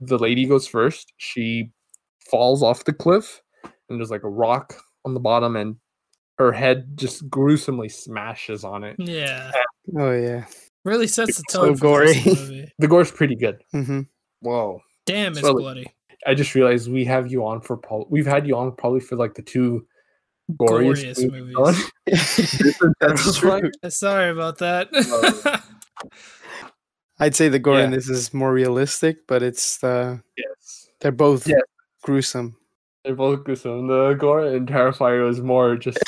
the lady goes first. She falls off the cliff, and there's like a rock on the bottom, and her head just gruesomely smashes on it. Yeah. And oh yeah. Really sets the tone. So gory. The gore's pretty good. Mm-hmm. Whoa. Damn, it's so, bloody. I just realized we have you on for pro- we've had you on probably for like the two goriest movies. movies. That's true. Sorry about that. I'd say the gore yeah. in this is more realistic, but it's uh, yes, they're both yes. gruesome. They're both gruesome. The gore in Terrifier was more just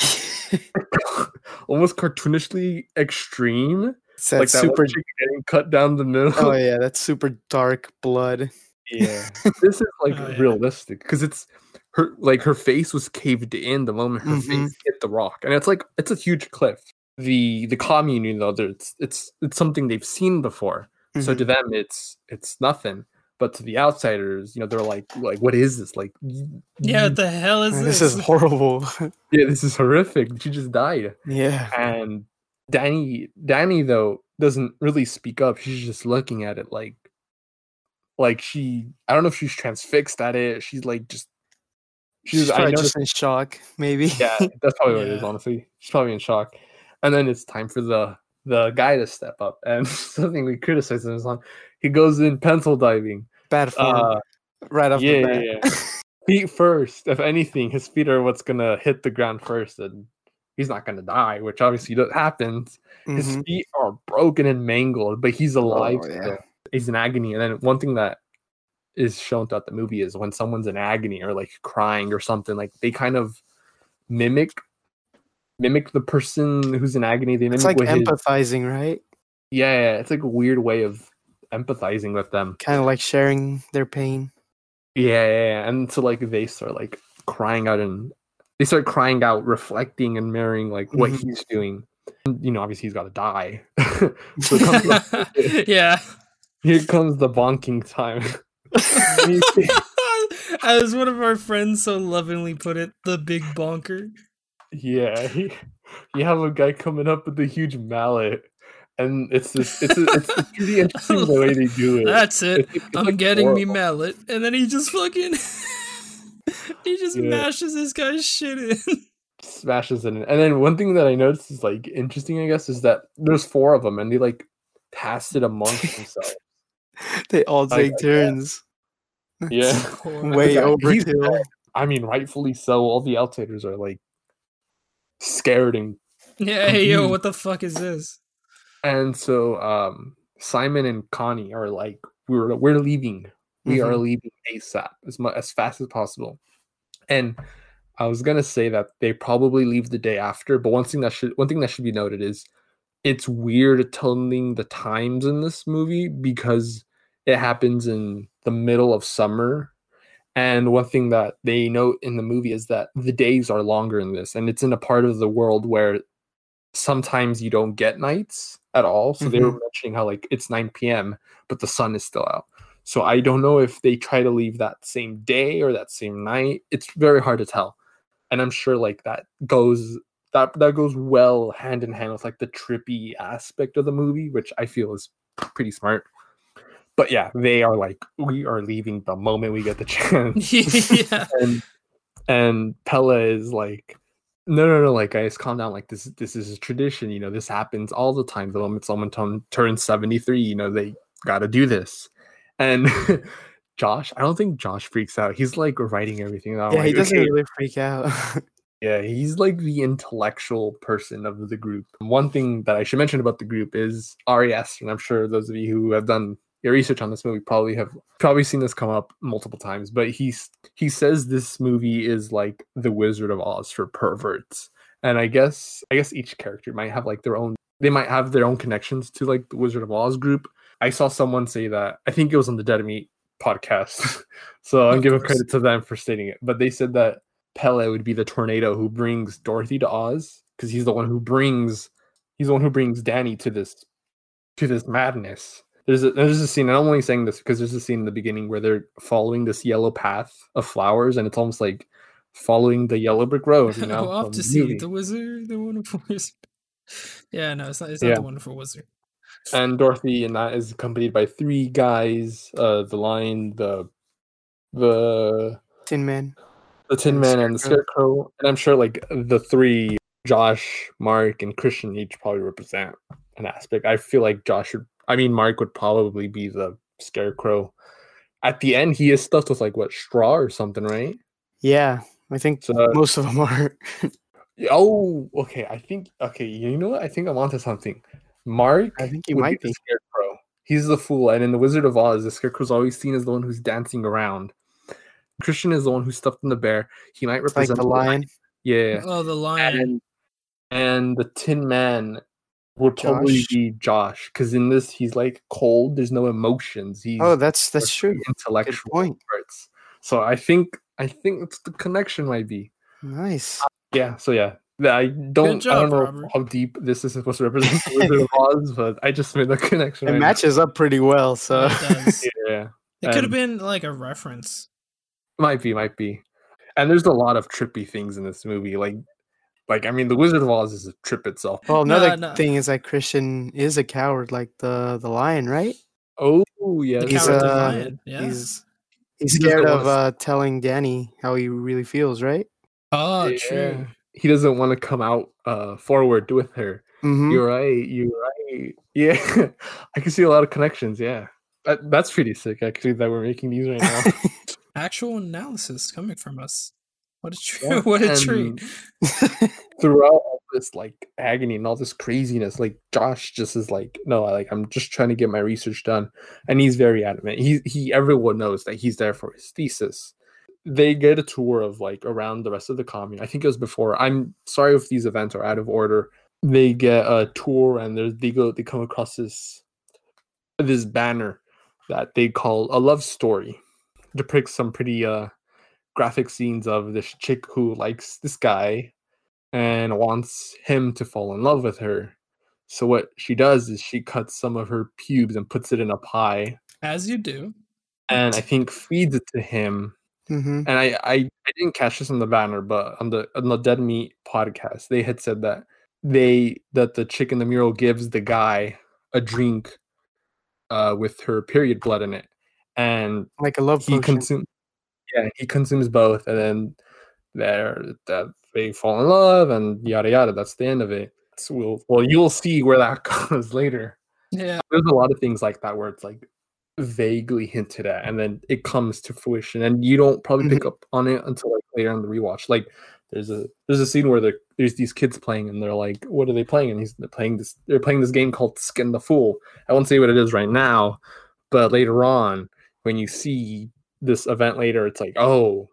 almost cartoonishly extreme. It's like that super getting cut down the middle. Oh yeah, that's super dark blood. Yeah, this is like oh, yeah. realistic because it's her like her face was caved in the moment her mm-hmm. face hit the rock, and it's like it's a huge cliff. The the commune, you know, it's it's it's something they've seen before, mm-hmm. so to them it's it's nothing. But to the outsiders, you know, they're like like what is this? Like, yeah, what the hell is man, this? This is horrible. Yeah, this is horrific. She just died. Yeah, and Danny Danny though doesn't really speak up. She's just looking at it like. Like she, I don't know if she's transfixed at it. She's like just, she's, she's I know just in shock, maybe. Yeah, that's probably yeah. what it is. Honestly, she's probably in shock. And then it's time for the the guy to step up. And something we criticize him is on. He goes in pencil diving. Bad form, uh, right off yeah, the bat. Yeah, yeah. Feet first. If anything, his feet are what's gonna hit the ground first, and he's not gonna die, which obviously happens. Mm-hmm. His feet are broken and mangled, but he's alive. Oh, yeah. He's in agony. And then one thing that is shown throughout the movie is when someone's in agony or like crying or something, like they kind of mimic mimic the person who's in agony. They mimic it's like with empathizing, his... right? Yeah, it's like a weird way of empathizing with them. Kind of like sharing their pain. Yeah, yeah, yeah. And so like they start like crying out and they start crying out, reflecting and mirroring like what mm-hmm. he's doing. And, you know, obviously he's got to die. So comes the... yeah. Here comes the bonking time. As one of our friends so lovingly put it, the big bonker. Yeah, he, you have a guy coming up with a huge mallet, and it's this, it's a, it's pretty interesting the way they do it. That's it. It's, it's I'm like getting horrible. Me mallet, and then he just fucking he just yeah. mashes this guy's shit in. Smashes it in, and then one thing that I noticed is like interesting, I guess, is that there's four of them, and they like pass it amongst themselves. They all take like, turns. Yeah, yeah. Way overkill. I mean, rightfully so. All the outsiders are like scared and yeah. Hey, yo, what the fuck is this? And so, um, Simon and Connie are like, we're we're leaving. We mm-hmm. are leaving ASAP as much as fast as possible. And I was gonna say that they probably leave the day after. But one thing that should one thing that should be noted is it's weird telling the times in this movie because it happens in the middle of summer. And one thing that they note in the movie is that the days are longer in this. And it's in a part of the world where sometimes you don't get nights at all. So mm-hmm. they were mentioning how like it's nine p.m., but the sun is still out. So I don't know if they try to leave that same day or that same night. It's very hard to tell. And I'm sure like that goes... That that goes well hand in hand with like the trippy aspect of the movie, which I feel is pretty smart. But yeah, they are like, we are leaving the moment we get the chance. yeah. And and Pella is like, no, no, no, like guys, calm down. Like this, this is a tradition. You know, this happens all the time. The moment someone t- turns seventy-three, you know, they got to do this. And Josh, I don't think Josh freaks out. He's like writing everything out. Yeah, like, he doesn't okay. really freak out. Yeah, he's like the intellectual person of the group. One thing that I should mention about the group is Ari Aster, and I'm sure those of you who have done your research on this movie probably have probably seen this come up multiple times, but he's he says this movie is like The Wizard of Oz for perverts. And I guess I guess each character might have like their own they might have their own connections to like the Wizard of Oz group. I saw someone say that, I think it was on the Dead Meat podcast. So I'm giving credit to them for stating it. But they said that Pele would be the tornado who brings Dorothy to Oz because he's the one who brings he's the one who brings Danny to this to this madness. There's a, there's a scene, and I'm only saying this because there's a scene in the beginning where they're following this yellow path of flowers, and it's almost like following the yellow brick road. You know, off to see the wizard, the wonderful wizard. Yeah, no, it's not. It's not yeah. the wonderful wizard. And Dorothy, and that is accompanied by three guys: uh, the lion, the the Tin Man. The Tin Man and the Scarecrow, and I'm sure like the three, Josh, Mark, and Christian each probably represent an aspect. I feel like Josh would, I mean, Mark would probably be the Scarecrow. At the end, he is stuffed with like what, straw or something, right? Yeah, I think so, most of them are. oh, okay. I think okay. You know what? I think I'm onto something. Mark, I think he might be the Scarecrow. He's the fool, and in the Wizard of Oz, the Scarecrow is always seen as the one who's dancing around. Christian is the one who stuffed in the bear. He might represent like the lion. lion. Yeah. Oh, the lion. And, and the Tin Man would probably Josh. be Josh, because in this he's like cold. There's no emotions. He's oh, that's that's true. Intellectual point. Parts. So I think I think that's the connection might be. Nice. Uh, yeah. So yeah, I don't job, I don't know Robert. how deep this is supposed to represent the Wizard of Oz, but I just made the connection. It right matches now. up pretty well. So it yeah, it um, could have been like a reference. Might be, might be. And there's a lot of trippy things in this movie. Like, like I mean, The Wizard of Oz is a trip itself. Well, another no, no. thing is that Christian is a coward, like the, the lion, right? Oh, yeah. He's, uh, lion. yeah. he's he's scared he of uh, telling Danny how he really feels, right? Oh, yeah. true. He doesn't want to come out uh, forward with her. Mm-hmm. You're right, you're right. Yeah, I can see a lot of connections, yeah. That, that's pretty sick, actually, that we're making these right now. actual analysis coming from us. What a treat! Yeah, what a treat! Throughout all this like agony and all this craziness, like Josh just is like, no, I like I'm just trying to get my research done, and he's very adamant. He he, everyone knows that he's there for his thesis. They get a tour of like around the rest of the commune. I think it was before. I'm sorry if these events are out of order. They get a tour and they go. They come across this this banner that they call A Love Story. It depicts some pretty uh. graphic scenes of this chick who likes this guy and wants him to fall in love with her. So what she does is she cuts some of her pubes and puts it in a pie. As you do. And I think feeds it to him. Mm-hmm. And I, I, I didn't catch this on the banner, but on the on the Dead Meat podcast, they had said that they that the chick in the mural gives the guy a drink uh, with her period blood in it. And like a love he consumes. Yeah, he consumes both, and then they're, that they fall in love, and yada yada. That's the end of it. So we'll, well, you'll see where that goes later. Yeah, there's a lot of things like that where it's like vaguely hinted at, and then it comes to fruition, and you don't probably pick up on it until like later on the rewatch. Like there's a there's a scene where there there's these kids playing, and they're like, "What are they playing?" And he's they're playing this they're playing this game called Skin the Fool. I won't say what it is right now, but later on when you see this event later, it's like, oh,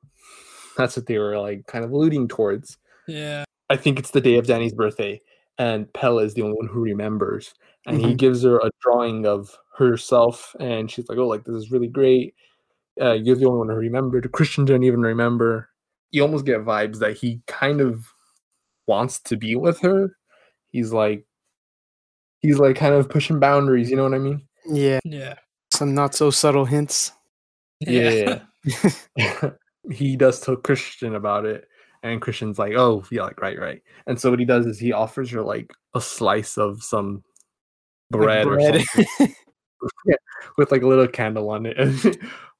that's what they were like kind of alluding towards. Yeah, I think it's the day of Danny's birthday, and Pella is the only one who remembers, and mm-hmm. he gives her a drawing of herself, and she's like, oh, like this is really great. Uh, you're the only one who remembered. Christian didn't even remember. You almost get vibes that he kind of wants to be with her. He's like, he's like kind of pushing boundaries. You know what I mean? Yeah, yeah. Some not so subtle hints. Yeah, yeah. He does tell Christian about it, and Christian's like, "Oh, yeah, like right, right." And so what he does is he offers her like a slice of some bread, like bread. or something, yeah, with like a little candle on it. And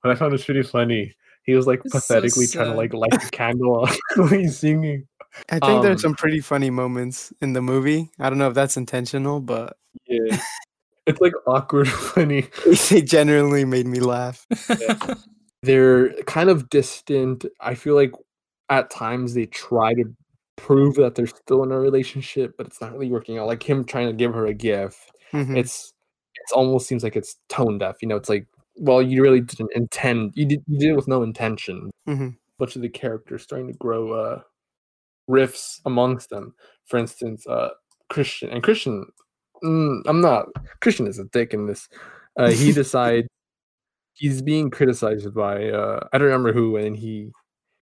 when I found it pretty funny, he was like it's pathetically so trying to like light the candle while he's singing. I think um, there's some pretty funny moments in the movie. I don't know if that's intentional, but yeah. It's like awkward funny. They genuinely made me laugh. Yeah. They're kind of distant. I feel like at times they try to prove that they're still in a relationship, but it's not really working out. Like him trying to give her a gift. Mm-hmm. It's it's almost seems like it's tone deaf. You know, it's like, well, you really didn't intend. You did you did it with no intention. Mm-hmm. A bunch of the characters starting to grow uh, rifts amongst them. For instance, uh, Christian and Christian. Mm, I'm not. Christian is a dick in this. Uh, he decides he's being criticized by uh, I don't remember who, and he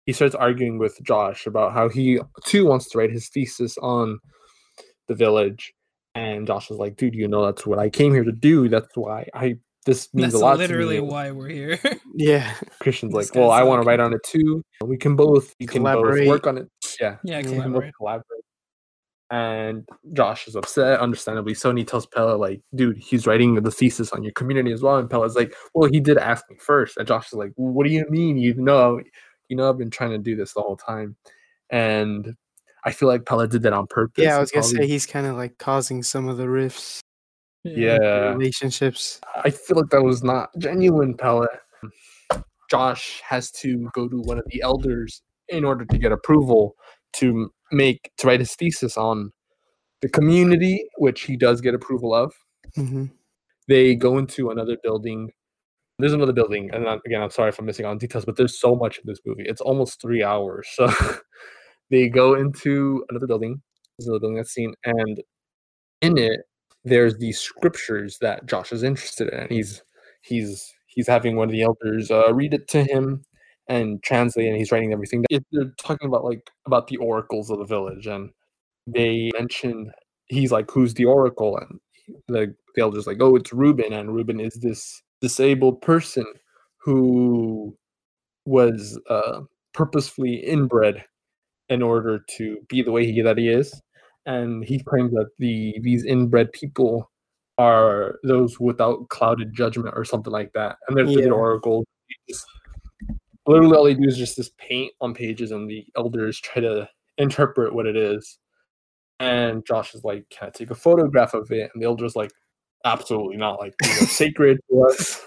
he starts arguing with Josh about how he too wants to write his thesis on the village. And Josh is like, "Dude, you know that's what I came here to do. That's why I this means that's a lot. That's literally to me. Why we're here." Yeah. Christian's like, "Well, I want to write on it too. We can both we can both work on it. Yeah, yeah, we can both collaborate." And Josh is upset, understandably so, and he tells Pella, like, dude, he's writing the thesis on your community as well. And Pella's like, well, he did ask me first. And Josh is like, what do you mean? You know, you know, I've been trying to do this the whole time. And I feel like Pella did that on purpose. Yeah, I was going to say he's kind of like causing some of the rifts. Yeah. Relationships. I feel like that was not genuine, Pella. Josh has to go to one of the elders in order to get approval to make to write his thesis on the community, which he does get approval of. Mm-hmm. They go into another building. There's another building, and again, I'm sorry if I'm missing on details, but there's so much in this movie. It's almost three hours. So they go into another building. There's another building that's seen, and in it, there's these scriptures that Josh is interested in. He's he's he's having one of the elders uh, read it to him and translate, and he's writing everything. They're talking about like about the oracles of the village, and they mention he's like, who's the oracle? And the, the elder's like, oh, it's Reuben, and Reuben is this disabled person who was uh, purposefully inbred in order to be the way he that he is, and he claims that the these inbred people are those without clouded judgment or something like that, and there's yeah. the oracle. Literally all they do is just this paint on pages, and the elders try to interpret what it is. And Josh is like, can I take a photograph of it? And the elder's like, absolutely not. Like, you know, sacred to us.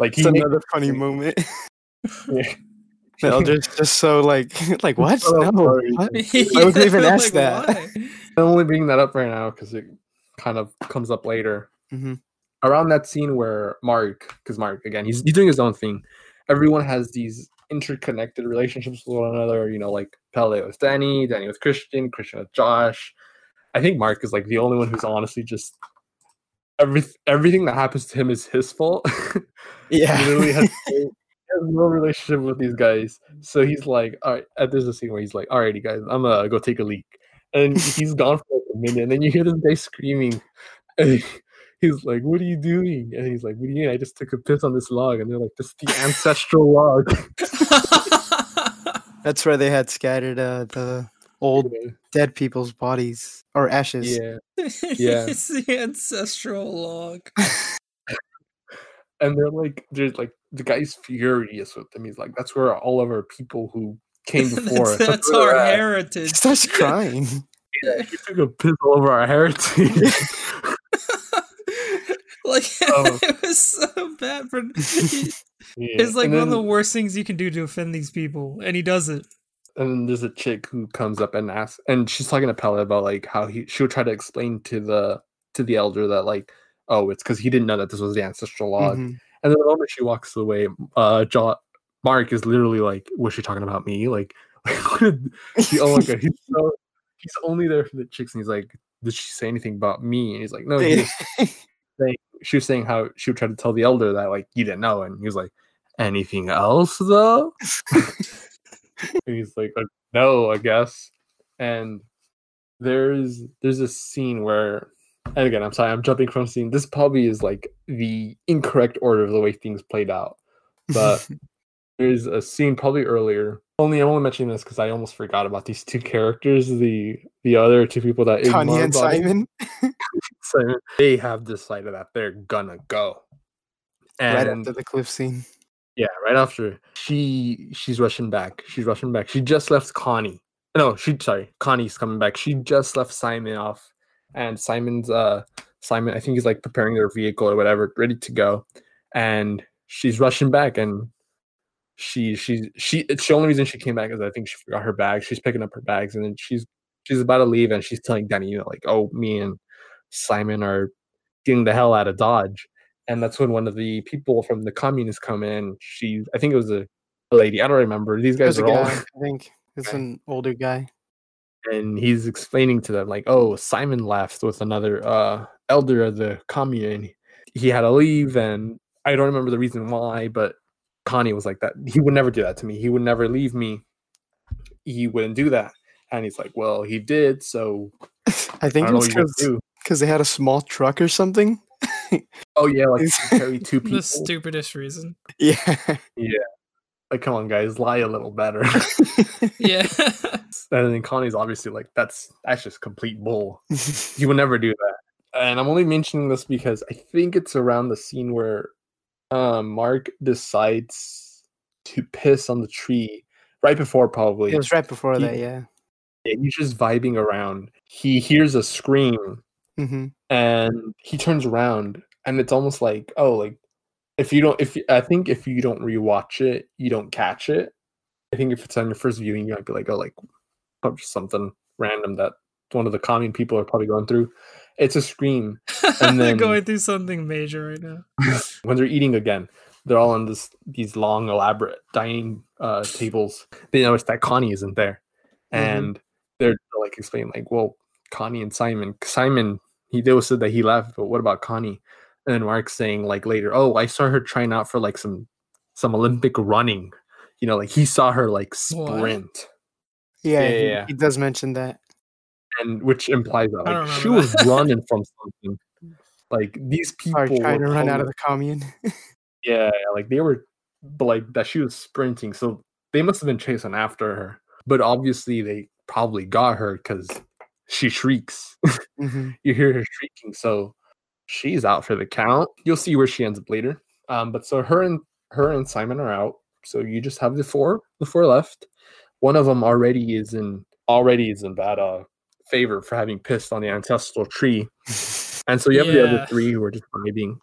Like, it's another funny moment. Yeah. Eldred's just so like, like what? So no, what? I wasn't even asked like, that. I'm only bringing that up right now because it kind of comes up later. Mm-hmm. Around that scene where Mark, because Mark, again, he's, he's doing his own thing. Everyone has these interconnected relationships with one another. You know, like Pele with Danny, Danny with Christian, Christian with Josh. I think Mark is like the only one who's honestly just... Every, everything that happens to him is his fault. Yeah. He literally has, he has no relationship with these guys. So he's like, all right, there's a scene where he's like, all righty, guys, I'm going to go take a leak. And he's gone for like a minute. And then you hear this guy screaming. And he's like, what are you doing? And he's like, what do you mean? I just took a piss on this log. And they're like, this is the ancestral log. That's where they had scattered uh, the old dead people's bodies or ashes. Yeah. Yeah. It's the ancestral log. And they're like, there's like, the guy's furious with them. He's like, that's where all of our people who came before us. That's, that's our heritage. He starts crying. Yeah, he took a piss all over our heritage. Like, oh. It was so bad for. He, yeah. It's like and one then, of the worst things you can do to offend these people, and he does it. And then there's a chick who comes up and asks, and she's talking to Pella about like how he she'll try to explain to the to the elder that like, oh, it's because he didn't know that this was the ancestral log. Mm-hmm. And then the moment she walks away, uh, John, Mark is literally like, "Was she talking about me?" Like, like she, oh my god, he's so, he's only there for the chicks, and he's like, "Did she say anything about me?" And he's like, "No." He just, Saying, she was saying how she would try to tell the elder that like you didn't know, and he was like, anything else though? And he's like, no, I guess. And there's there's a scene where, and again, I'm sorry, I'm jumping from scene. This probably is like the incorrect order of the way things played out, but there's a scene probably earlier. Only I'm only mentioning this because I almost forgot about these two characters, the the other two people that Connie and Simon. Simon. They have decided that they're gonna go. And right after the cliff scene. Yeah, right after she she's rushing back. She's rushing back. She just left Connie. No, she sorry, Connie's coming back. She just left Simon off, and Simon's uh Simon, I think he's like preparing their vehicle or whatever, ready to go. And she's rushing back and She, she, she, it's the only reason she came back is I think she forgot her bag. She's picking up her bags and then she's, she's about to leave and she's telling Danny, you know, like, oh, me and Simon are getting the hell out of Dodge. And that's when one of the people from the communists come in. She, I think it was a lady. I don't remember. These guys are all, I think it's an older guy. And he's explaining to them like, oh, Simon left with another, uh, elder of the commune. He had to leave. And I don't remember the reason why, but Connie was like that. He would never do that to me. He would never leave me. He wouldn't do that. And he's like, well, he did. So I think I it was because they had a small truck or something. Oh yeah, like carry two people. The stupidest reason. Yeah, yeah. Like, come on, guys, lie a little better. Yeah. And then Connie's obviously like, that's that's just complete bull. He would never do that. And I'm only mentioning this because I think it's around the scene where. Um, Mark decides to piss on the tree right before, probably. It was right before he, that, yeah. yeah. He's just vibing around. He hears a scream, mm-hmm. and he turns around, and it's almost like, oh, like if you don't, if I think if you don't rewatch it, you don't catch it. I think if it's on your first viewing, you might be like, oh, like something random that one of the common people are probably going through. It's a scream. And then, they're going through something major right now. When they're eating again, they're all on this these long, elaborate dining uh, tables. They notice that Connie isn't there. And mm-hmm. they're like explaining, like, well, Connie and Simon. Simon, he they said that he left, but what about Connie? And then Mark's saying, like, later, oh, I saw her trying out for, like, some some Olympic running. You know, like, he saw her, like, sprint. Yeah, yeah, he, yeah, he does mention that. And which implies that like, she that. was running from something. Like these people are trying to run out of the commune. Yeah, like they were, but like that she was sprinting, so they must have been chasing after her. But obviously, they probably got her because she shrieks. Mm-hmm. You hear her shrieking, so she's out for the count. You'll see where she ends up later. Um, but so her and her and Simon are out. So you just have the four, the four left. One of them already is in already is in bad. Uh, favor for having pissed on the ancestral tree. And so you have yeah. the other three who are just vibing.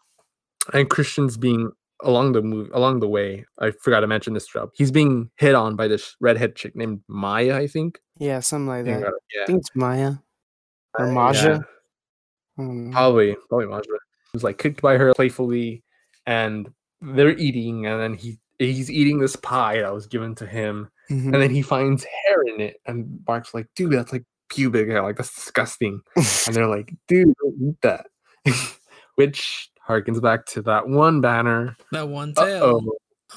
And Christian's being along the move, along the way, I forgot to mention this job. He's being hit on by this redhead chick named Maja, I think. Yeah, something like that. Yeah. I think it's Maja or Maja. Uh, yeah. hmm. Probably, probably Maja. He was like kicked by her playfully, and they're eating, and then he he's eating this pie that was given to him, mm-hmm. and then he finds hair in it, and Mark's like, "Dude, that's like pubic hair. Like that's disgusting." And they're like, "Dude, don't eat that." Which harkens back to that one banner. That one tale.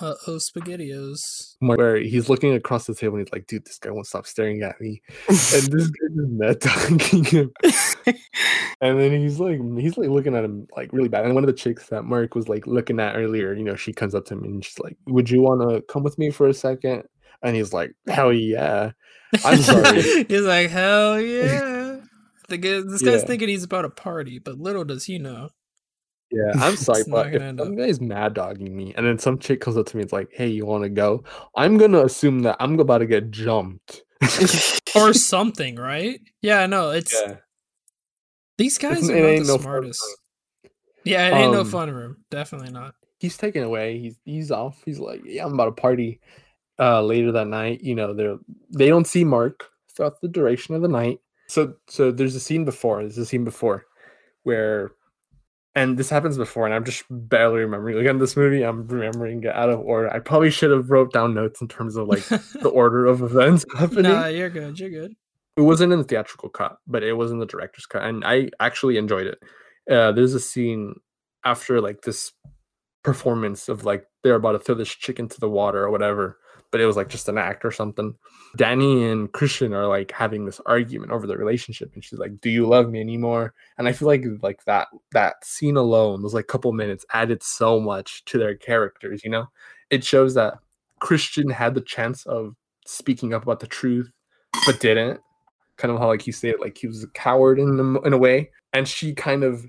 Uh oh, SpaghettiOs. Where he's looking across the table and he's like, dude, this guy won't stop staring at me. And this guy is mad talking him. And then he's like, he's like looking at him like really bad. And one of the chicks that Mark was like looking at earlier, you know, she comes up to him and she's like, would you want to come with me for a second? And he's like, hell yeah. I'm sorry. He's like, hell yeah. The guy, this guy's yeah. thinking he's about a party, but little does he know. Yeah, I'm sorry, but if some guy's mad dogging me, and then some chick comes up to me and's like, hey, you want to go? I'm going to assume that I'm about to get jumped. Or something, right? Yeah, no, it's... Yeah. These guys are not the no smartest. Yeah, it ain't um, no fun room. Definitely not. He's taken away. He's he's off. He's like, yeah, I'm about to party uh, later that night. You know, they they don't see Mark throughout the duration of the night. So so there's a scene before. There's a scene before where... And this happens before, and I'm just barely remembering. Again, this movie, I'm remembering it out of order. I probably should have wrote down notes in terms of like the order of events happening. Nah, you're good. You're good. It wasn't in the theatrical cut, but it was in the director's cut, and I actually enjoyed it. Uh, there's a scene after like this performance of like they're about to throw this chick into the water or whatever, but it was like just an act or something. Danny and Christian are like having this argument over their relationship, and she's like, do you love me anymore? And I feel like like that that scene alone, those like couple minutes, added so much to their characters, you know? It shows that Christian had the chance of speaking up about the truth, but didn't. Kind of how like he said it, like he was a coward in the, in a way. And she kind of,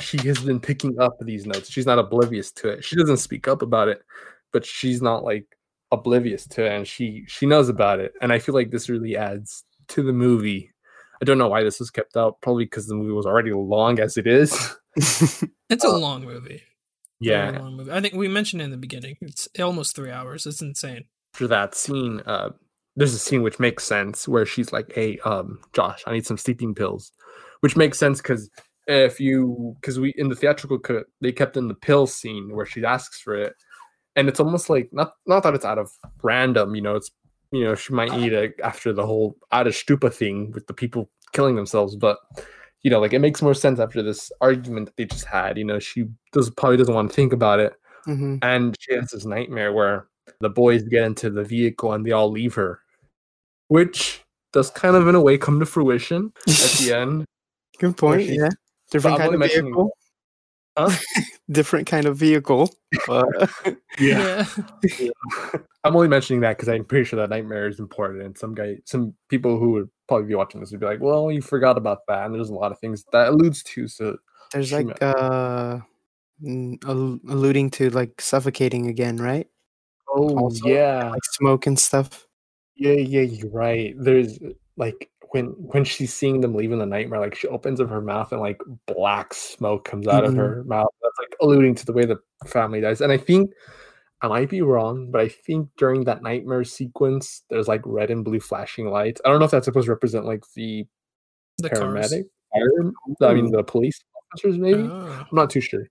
she has been picking up these notes. She's not oblivious to it. She doesn't speak up about it, but she's not like oblivious to it, and she she knows about it, and I feel like this really adds to the movie. I don't know why this was kept out, probably because the movie was already long as it is. It's a long movie. Yeah, very long movie. I think we mentioned in the beginning it's almost three hours. It's insane. After that scene, uh there's a scene which makes sense where she's like, hey, um Josh, I need some sleeping pills, which makes sense because if you because we in the theatrical cut they kept in the pill scene where she asks for it. And it's almost like, not not that it's out of random, you know, it's, you know, she might eat it after the whole Ättestupa thing with the people killing themselves. But, you know, like it makes more sense after this argument that they just had. You know, she does, probably doesn't want to think about it. Mm-hmm. And she has this nightmare where the boys get into the vehicle and they all leave her, which does kind of in a way come to fruition at the end. Good point. She, yeah. Different kind of vehicle. Huh? Different kind of vehicle. But... yeah. yeah. I'm only mentioning that because I'm pretty sure that nightmare is important. And some guy, some people who would probably be watching this would be like, well, you forgot about that. And there's a lot of things that alludes to. So there's like uh, alluding to like suffocating again, right? Oh, also, yeah. Like smoke and stuff. Yeah, yeah, you're right. There's like. When when she's seeing them leaving the nightmare, like she opens up her mouth and like black smoke comes out mm-hmm. of her mouth. That's like alluding to the way the family dies. And I think I might be wrong, but I think during that nightmare sequence, there's like red and blue flashing lights. I don't know if that's supposed to represent like the, the paramedic, fire, I mean the police officers, maybe. Oh. I'm not too sure,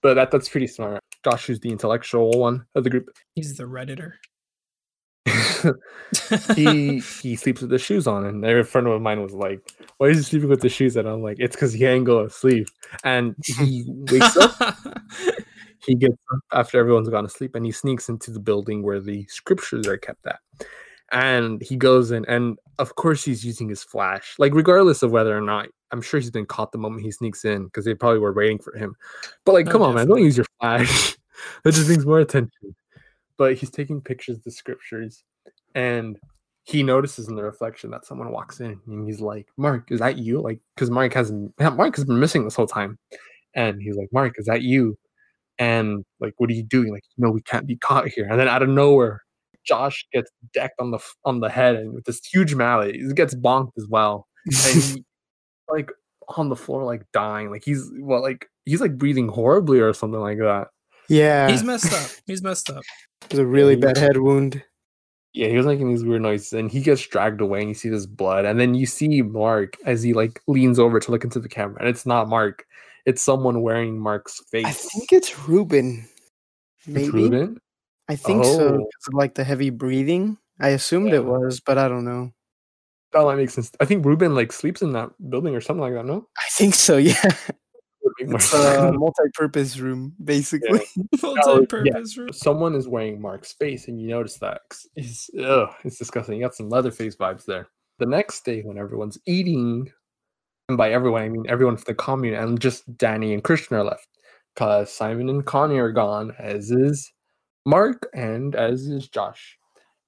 but that that's pretty smart. Josh is the intellectual one of the group. He's the Redditor. he he sleeps with the shoes on, and a friend of mine was like, why is he sleeping with the shoes? And I'm like, it's because he ain't going to sleep. And he wakes up, he gets up after everyone's gone to sleep, and he sneaks into the building where the scriptures are kept at, and he goes in, and of course he's using his flash, like regardless of whether or not, I'm sure he's been caught the moment he sneaks in because they probably were waiting for him, but like, oh, come on, man, don't use your flash. That just brings more attention. But he's taking pictures of the scriptures, and he notices in the reflection that someone walks in, and he's like, Mark, is that you? Like, because Mark has Mark has been missing this whole time. And he's like, Mark, is that you? And like, what are you doing? Like, no, we can't be caught here. And then out of nowhere, Josh gets decked on the on the head, and with this huge mallet, he gets bonked as well. And he, like, on the floor, like dying. Like he's well, like he's like breathing horribly or something like that. Yeah. He's messed up. He's messed up. There's a really bad head wound. Yeah, he was making these weird noises, and he gets dragged away, and you see this blood, and then you see Mark as he like leans over to look into the camera, and it's not Mark; it's someone wearing Mark's face. I think it's Reuben. Maybe it's Reuben? I think oh. so. Because of, like the heavy breathing, I assumed yeah. it was, but I don't know. Oh, that makes sense. I think Reuben like sleeps in that building or something like that. No, I think so. Yeah, it's a multi-purpose room, basically. Yeah. Multi-purpose yeah. room. Someone is wearing Mark's face, and you notice that it's ugh, it's disgusting. You got some Leatherface vibes there. The next day, when everyone's eating, and by everyone I mean everyone from the commune, and just Danny and Christian are left, cause Simon and Connie are gone, as is Mark and as is Josh,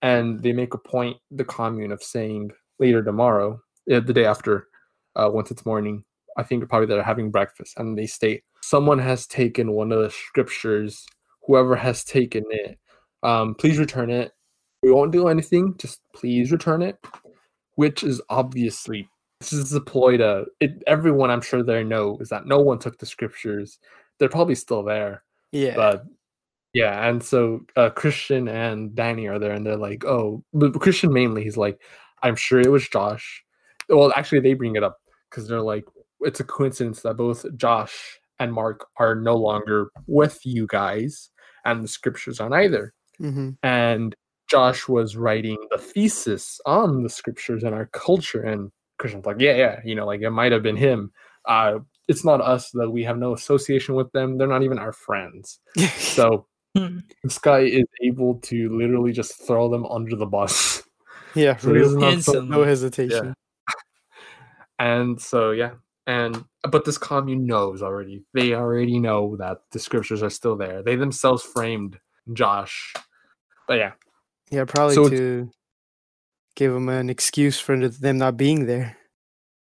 and they make a point, the commune, of saying later tomorrow, the day after, uh, once it's morning, I think probably they're having breakfast, and they state, someone has taken one of the scriptures, whoever has taken it, um, please return it. We won't do anything, just please return it, which is obviously, this is a ploy to, it, everyone I'm sure there knows that no one took the scriptures. They're probably still there. Yeah. But yeah, and so uh, Christian and Danny are there, and they're like, oh, but Christian mainly, he's like, I'm sure it was Josh. Well, actually, they bring it up because they're like, it's a coincidence that both Josh and Mark are no longer with you guys, and the scriptures aren't either. Mm-hmm. And Josh was writing the thesis on the scriptures and our culture, and Christian's like, yeah, yeah, you know, like it might have been him. Uh, it's not us, that we have no association with them. They're not even our friends. So this guy is able to literally just throw them under the bus. Yeah, for real. So, no hesitation. Yeah. And so, yeah. And but this commune knows already. They already know that the scriptures are still there. They themselves framed Josh. But yeah. Yeah, probably so to give them an excuse for them not being there.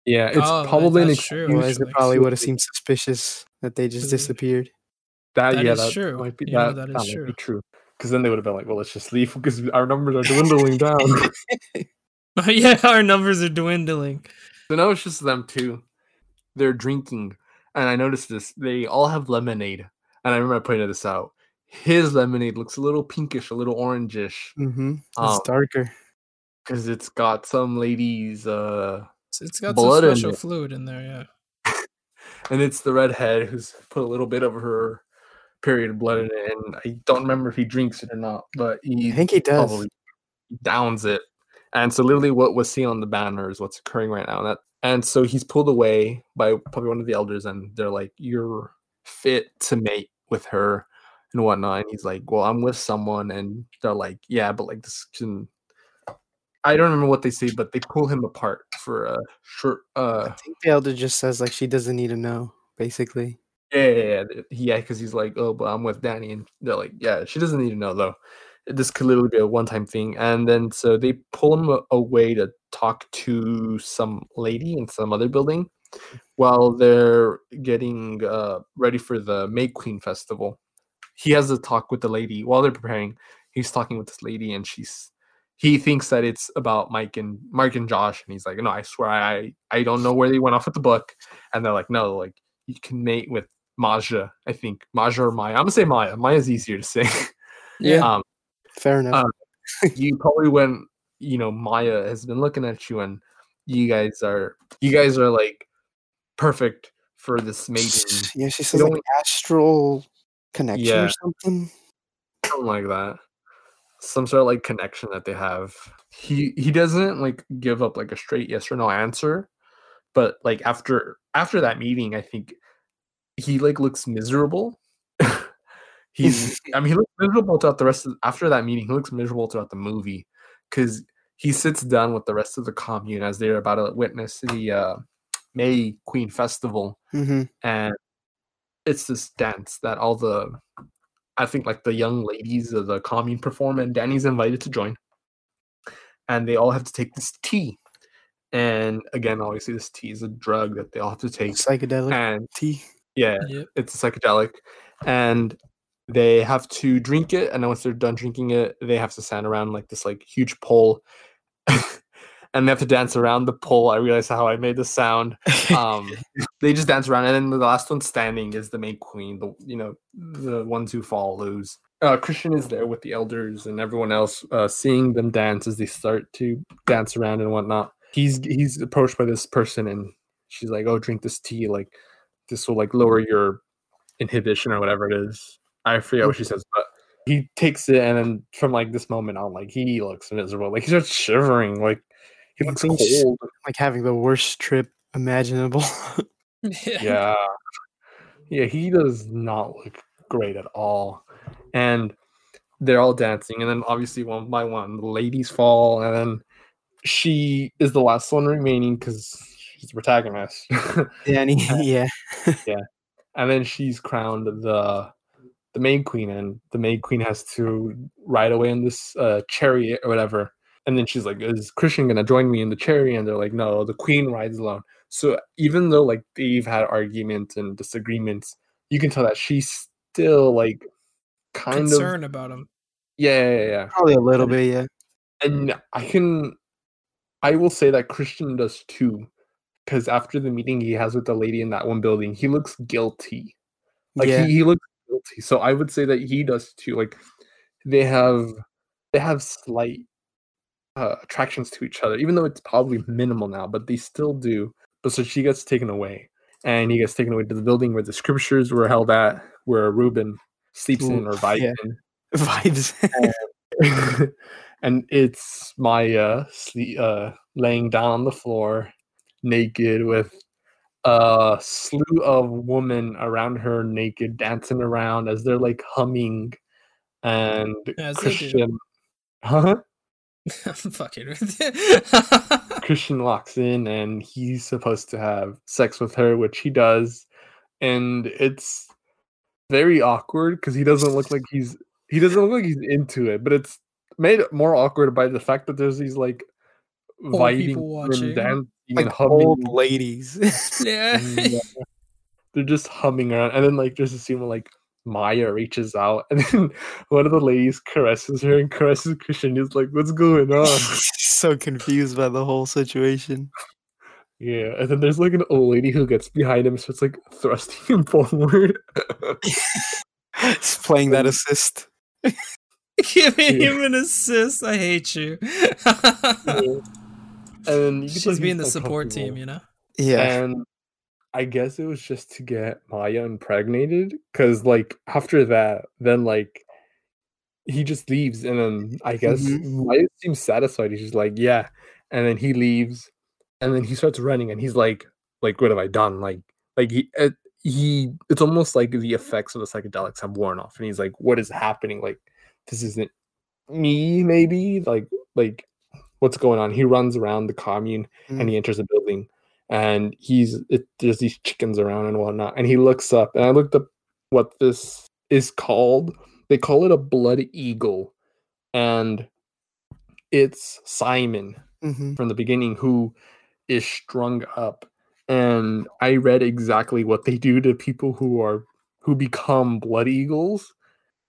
Yeah, it's oh, probably an excuse. Otherwise, it probably would have seemed suspicious that they just disappeared. That, that yeah, is that true. Might be, yeah, that, that is that true. Might be true. Because then they would have been like, well, let's just leave because our numbers are dwindling down. Oh, yeah, our numbers are dwindling. So now it's just them two. They're drinking. And I noticed this. They all have lemonade. And I remember I pointed this out. His lemonade looks a little pinkish, a little orangish. Mm-hmm. It's um, darker. Because it's got some lady's uh, it's got blood some special in fluid in there, yeah. And it's the redhead who's put a little bit of her period of blood in it, and I don't remember if he drinks it or not, but he I think he does. Probably downs it. And so literally what was seen on the banner is what's occurring right now. And, that, and so he's pulled away by probably one of the elders, and they're like, you're fit to mate with her and whatnot. And he's like, well, I'm with someone. And they're like, yeah, but like this can... I don't remember what they say, but they pull him apart for a short... Uh... I think the elder just says like she doesn't need to know, basically. Yeah, yeah, yeah, yeah. Because he's like, oh, but I'm with Danny, and they're like, yeah, she doesn't need to know though. This could literally be a one-time thing. And then so they pull him away to talk to some lady in some other building, while they're getting uh, ready for the May Queen festival. He has a talk with the lady while they're preparing. He's talking with this lady, and she's he thinks that it's about Mike and Mark and Josh, and he's like, no, I swear, I I don't know where they went off with the book. And they're like, no, like you can mate with Maja, I think. Maja or Maya. I'm going to say Maya. Maya's easier to say. Yeah. Um, Fair enough. Um, you probably when, you know, Maya has been looking at you and you guys are, you guys are like perfect for this mating. Yeah, she says like astral connection yeah, or something. Something like that. Some sort of like connection that they have. He he doesn't like give up like a straight yes or no answer. But like after after that meeting, I think he like looks miserable. he's, I mean, he looks miserable throughout the rest of after that meeting. He looks miserable throughout the movie because he sits down with the rest of the commune as they're about to witness the uh, May Queen Festival, mm-hmm. and it's this dance that all the, I think like the young ladies of the commune perform, and Danny's invited to join, and they all have to take this tea. And again, obviously, this tea is a drug that they all have to take. Psychedelic and tea. Yeah, yep. It's a psychedelic, and they have to drink it. And then once they're done drinking it, they have to stand around like this, like huge pole, and they have to dance around the pole. I realized how I made the sound. Um, they just dance around, and then the last one standing is the main queen. The you know the ones who fall lose. Uh, Christian is there with the elders and everyone else, uh, seeing them dance as they start to dance around and whatnot. He's he's approached by this person, and she's like, "Oh, drink this tea. Like, this will like lower your inhibition or whatever it is." I forget what she says, but he takes it, and then from like this moment on, like he looks miserable. Like he starts shivering. Like he looks cold. Like having the worst trip imaginable. yeah yeah he does not look great at all, and they're all dancing, and then obviously one by one the ladies fall, and then she is the last one remaining because she's the protagonist. Danny, yeah. yeah and then she's crowned the the maid queen, and the maid queen has to ride away in this uh chariot or whatever, and then she's like, is Christian gonna join me in the chariot? And they're like, no, the queen rides alone. So even though like they've had arguments and disagreements, you can tell that she's still like kind concerned of concerned about him. Yeah, yeah, yeah. Probably a little and, bit, yeah. And I can, I will say that Christian does too, because after the meeting he has with the lady in that one building, he looks guilty. Like yeah. he, he looks guilty. So I would say that he does too. Like they have, they have slight uh, attractions to each other, even though it's probably minimal now, but they still do. But so she gets taken away, and he gets taken away to the building where the scriptures were held at, where Reuben sleeps Ooh, in or vibes yeah. in. Vibes. and, and it's Maja sleep, uh, laying down on the floor, naked, with a slew of women around her, naked, dancing around as they're like humming. And as Christian. Huh? I'm fucking with you. Christian locks in, and he's supposed to have sex with her, which he does, and it's very awkward because he doesn't look like he's he doesn't look like he's into it. But it's made more awkward by the fact that there's these like vibing and dancing, like and humming old ladies. yeah. yeah, they're just humming around, and then like there's a scene where like Maja reaches out, and then one of the ladies caresses her and caresses Christian. He's like, what's going on? So confused by the whole situation. Yeah, and then there's like an old lady who gets behind him, so it's like thrusting him forward. It's playing that assist. Giving yeah. him an assist. I hate you. yeah. And you she's being the support team, you know? Yeah. And I guess it was just to get Maja impregnated, because like after that, then like he just leaves, and then I guess mm-hmm. Maja seems satisfied. He's just like, yeah, and then he leaves, and then he starts running, and he's like, like what have I done? Like, like he it, he, it's almost like the effects of the psychedelics have worn off, and he's like, what is happening? Like, this isn't me, maybe. Like, like what's going on? He runs around the commune, mm-hmm. and he enters a building. And he's it, there's these chickens around and whatnot. And he looks up, and I looked up what this is called. They call it a blood eagle, and it's Simon mm-hmm. from the beginning who is strung up. And I read exactly what they do to people who are who become blood eagles.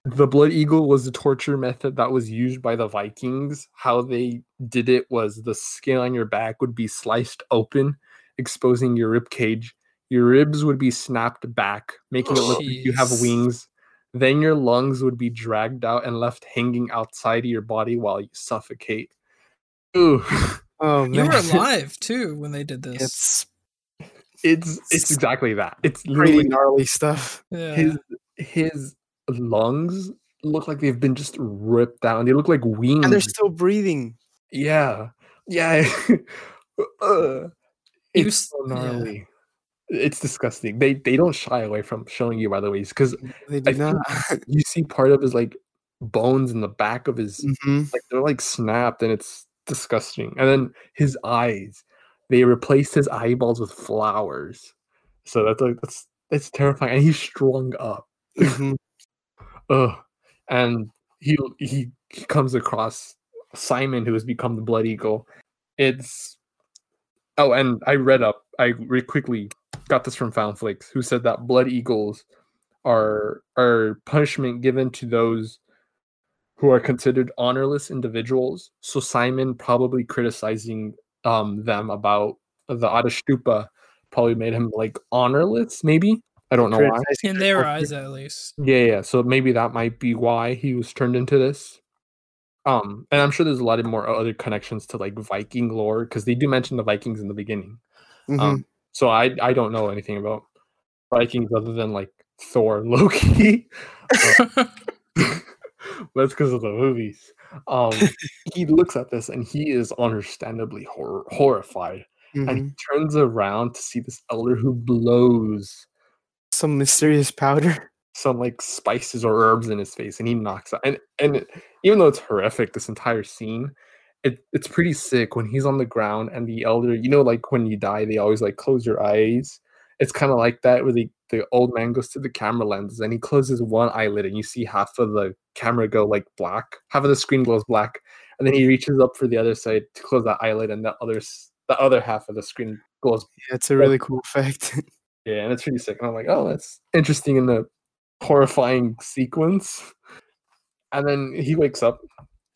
The blood eagle was the torture method that was used by the Vikings. How they did it was the skin on your back would be sliced open, exposing your rib cage. Your ribs would be snapped back, making oh, it look geez. like you have wings. Then your lungs would be dragged out and left hanging outside of your body while you suffocate. Ooh. Oh, man. You were alive too when they did this. It's it's, it's exactly that. It's really gnarly stuff. Yeah. His his lungs look like they've been just ripped out. They look like wings. And they're still breathing. Yeah. Yeah. uh. It's so gnarly. Yeah. It's disgusting. They they don't shy away from showing you, by the way, because they do not. You see part of his like bones in the back of his mm-hmm. like they're like snapped, and it's disgusting. And then his eyes, they replaced his eyeballs with flowers. So that's like that's that's terrifying. And he's strung up. Mm-hmm. Ugh. And he he he comes across Simon, who has become the Blood Eagle. It's Oh, and I read up, I re- quickly got this from FoundFlix, who said that blood eagles are are punishment given to those who are considered honorless individuals. So Simon probably criticizing um, them about the Ättestupa probably made him like honorless, maybe. I don't know why. In their eyes, at least. Yeah, yeah. So maybe that might be why he was turned into this. Um, and I'm sure there's a lot of more other connections to like Viking lore, because they do mention the Vikings in the beginning. Mm-hmm. Um, so I I don't know anything about Vikings other than like Thor, Loki. uh, that's because of the movies. Um, he looks at this and he is understandably hor- horrified, mm-hmm. and he turns around to see this elder who blows some mysterious powder, some like spices or herbs in his face, and he knocks out. And and it, even though it's horrific, this entire scene, it it's pretty sick when he's on the ground and the elder, you know, like when you die, they always like close your eyes. It's kind of like that, where the the old man goes to the camera lenses and he closes one eyelid and you see half of the camera go like black, half of the screen glows black, and then he reaches up for the other side to close that eyelid and the other the other half of the screen glows. Yeah, it's a really cool effect. Yeah, and it's pretty sick. And I'm like, oh, that's interesting in the horrifying sequence. And then he wakes up.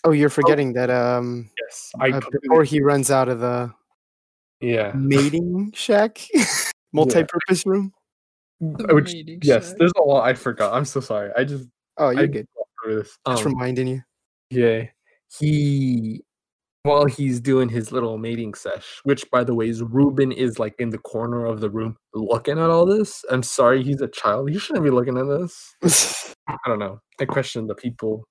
Oh, you're forgetting oh. that. Um, yes, I uh, before he runs out of the yeah mating shack, multi-purpose yeah. room. The Which, yes, shack. There's a lot I forgot. I'm so sorry. I just oh, you're I good. This. Just um, reminding you. Yeah, he. While he's doing his little mating sesh, which, by the way, is Reuben is like in the corner of the room looking at all this. I'm sorry, he's a child. You shouldn't be looking at this. I don't know. I question the people.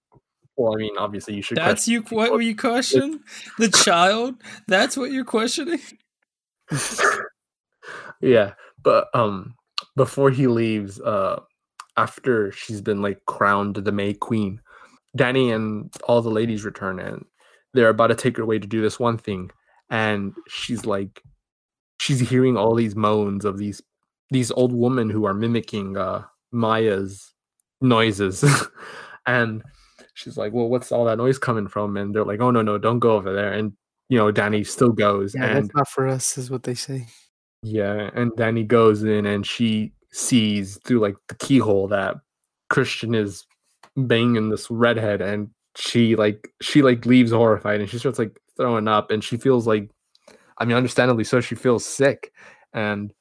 Well, I mean, obviously you should. That's you. What were you questioning? The child? That's what you're questioning? Yeah, but um, before he leaves, uh, after she's been like crowned the May Queen, Danny and all the ladies return and they're about to take her away to do this one thing, and she's like, she's hearing all these moans of these these old women who are mimicking uh, Maya's noises, and she's like, "Well, what's all that noise coming from?" And they're like, "Oh no, no, don't go over there." And you know, Danny still goes. Yeah, and that's not for us, is what they say. Yeah, and Danny goes in, and she sees through like the keyhole that Christian is banging this redhead, and she like she like leaves horrified and she starts like throwing up, and she feels like, I mean, understandably so, she feels sick and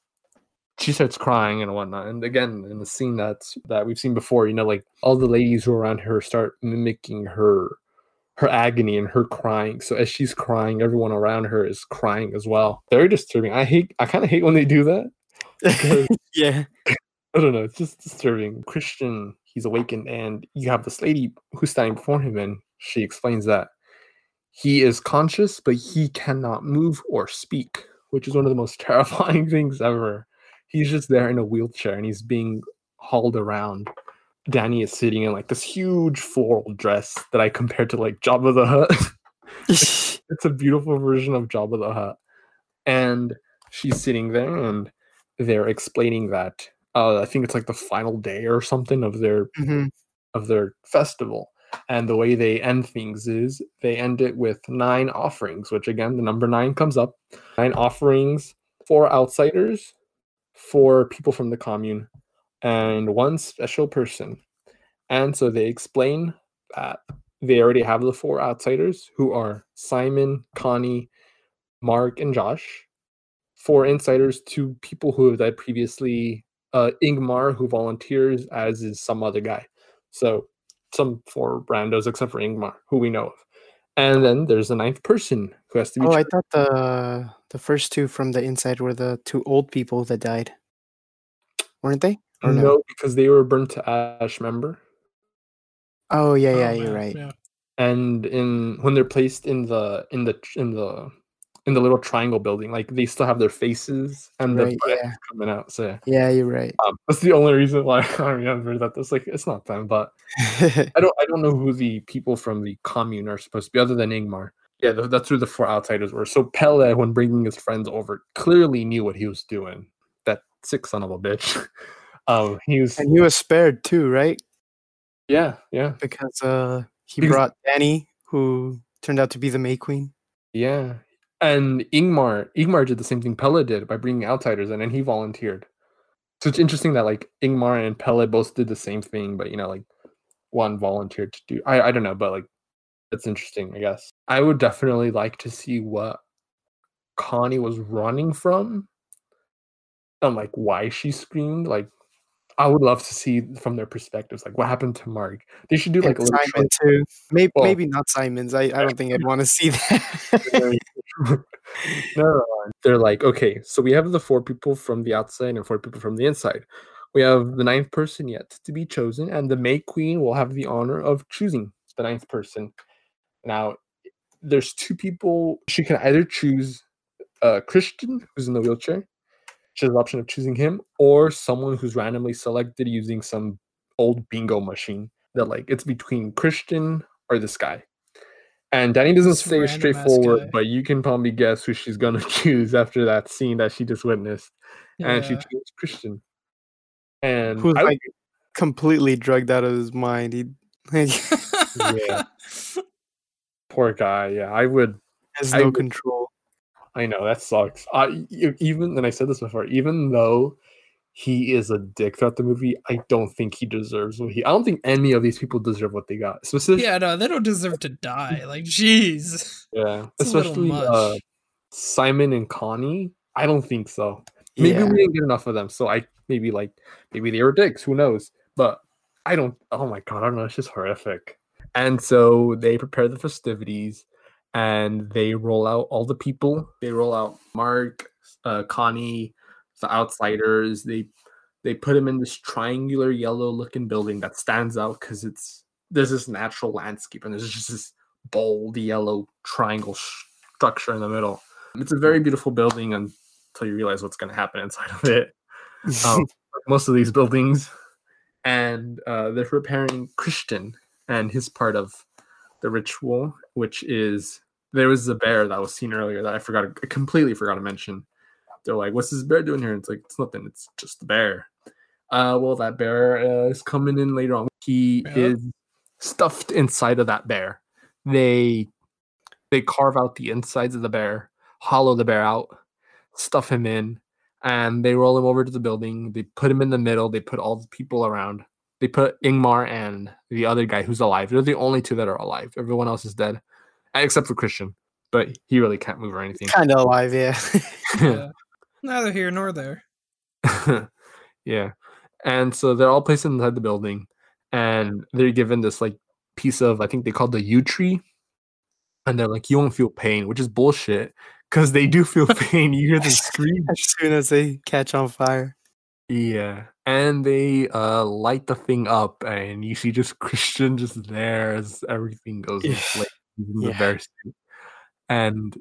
she starts crying and whatnot. And again, in the scene that's that we've seen before, you know, like all the ladies who are around her start mimicking her her agony and her crying. So as she's crying, everyone around her is crying as well. Very disturbing. I hate I kind of hate when they do that. Because, yeah. I don't know, it's just disturbing. Christian, he's awakened, and you have this lady who's standing before him, and she explains that he is conscious, but he cannot move or speak, which is one of the most terrifying things ever. He's just there in a wheelchair, and he's being hauled around. Danny is sitting in like this huge floral dress that I compared to like Jabba the Hutt. It's a beautiful version of Jabba the Hutt. And she's sitting there, and they're explaining that Uh, I think it's like the final day or something of their mm-hmm. of their festival. And the way they end things is they end it with nine offerings, which again, the number nine comes up. Nine offerings, four outsiders, four people from the commune, and one special person. And so they explain that they already have the four outsiders, who are Simon, Connie, Mark, and Josh. Four insiders, two people who have died previously, Uh, Ingmar, who volunteers, as is some other guy. So some four randos, except for Ingmar, who we know of. And then there's the ninth person who has to be. Oh, charged. I thought the the first two from the inside were the two old people that died, weren't they? Or no, no, because they were burnt to ash. Remember? Oh yeah, yeah, oh, you're man, right. Yeah. And in when they're placed in the in the in the. in the little triangle building, like they still have their faces and right, the yeah. coming out. So yeah, you're right. Um, that's the only reason why I remember that. That's like, it's not them, but I don't, I don't know who the people from the commune are supposed to be, other than Ingmar. Yeah, that's who the four outsiders were. So Pele, when bringing his friends over, clearly knew what he was doing. That sick son of a bitch. Um, he was, and he was spared too, right? Yeah, yeah. Because uh, he because... brought Danny, who turned out to be the May Queen. Yeah. And Ingmar, Ingmar did the same thing Pelle did by bringing outsiders in, and he volunteered. So it's interesting that like Ingmar and Pelle both did the same thing, but you know, like one volunteered to do. I, I don't know, but like that's interesting, I guess. I would definitely like to see what Connie was running from, on like why she screamed. Like, I would love to see from their perspectives, like what happened to Mark. They should do like and a little Simon too. Maybe, well, maybe not Simon's. I, I don't think I'd want to see that. No, they're like, okay, so we have the four people from the outside and four people from the inside. We have the ninth person yet to be chosen, and the May Queen will have the honor of choosing the ninth person. Now, there's two people. She can either choose uh, Christian, who's in the wheelchair. She has the option of choosing him, or someone who's randomly selected using some old bingo machine. That like it's between Christian or this guy. And Danny doesn't stay straightforward, but you can probably guess who she's gonna choose after that scene that she just witnessed. Yeah. And she chose Christian, and who's like completely drugged out of his mind. He, like... yeah, poor guy. Yeah, I would. Has no I would, control. I know that sucks. I even and I said this before. Even though he is a dick throughout the movie, I don't think he deserves what he... I don't think any of these people deserve what they got. Specifically, yeah, no, they don't deserve to die. Like, jeez. Yeah. It's especially uh, Simon and Connie. I don't think so. Maybe yeah. we didn't get enough of them, so I maybe, like, maybe they were dicks. Who knows? But I don't... Oh, my God. I don't know. It's just horrific. And so they prepare the festivities, and they roll out all the people. They roll out Mark, uh, Connie... the outsiders. They they put him in this triangular yellow looking building that stands out because it's there's this natural landscape and there's just this bold yellow triangle structure in the middle. It's a very beautiful building until you realize what's going to happen inside of it. Um, like most of these buildings. And uh, they're preparing Christian and his part of the ritual, which is there was a bear that was seen earlier that I forgot I completely forgot to mention. They're like, what's this bear doing here? And it's like, it's nothing. It's just the bear. Uh, well, that bear uh, is coming in later on. He yeah. is stuffed inside of that bear. They they carve out the insides of the bear, hollow the bear out, stuff him in, and they roll him over to the building. They put him in the middle. They put all the people around. They put Ingmar and the other guy who's alive. They're the only two that are alive. Everyone else is dead, except for Christian. But he really can't move or anything. Kind of alive, yeah. yeah. Neither here nor there. yeah. And so they're all placed inside the building, and they're given this like piece of, I think they called the yew tree. And they're like, you won't feel pain, which is bullshit because they do feel pain. You hear them scream as soon as they catch on fire. Yeah. And they uh, light the thing up, and you see just Christian just there as everything goes in flames. It's embarrassing. And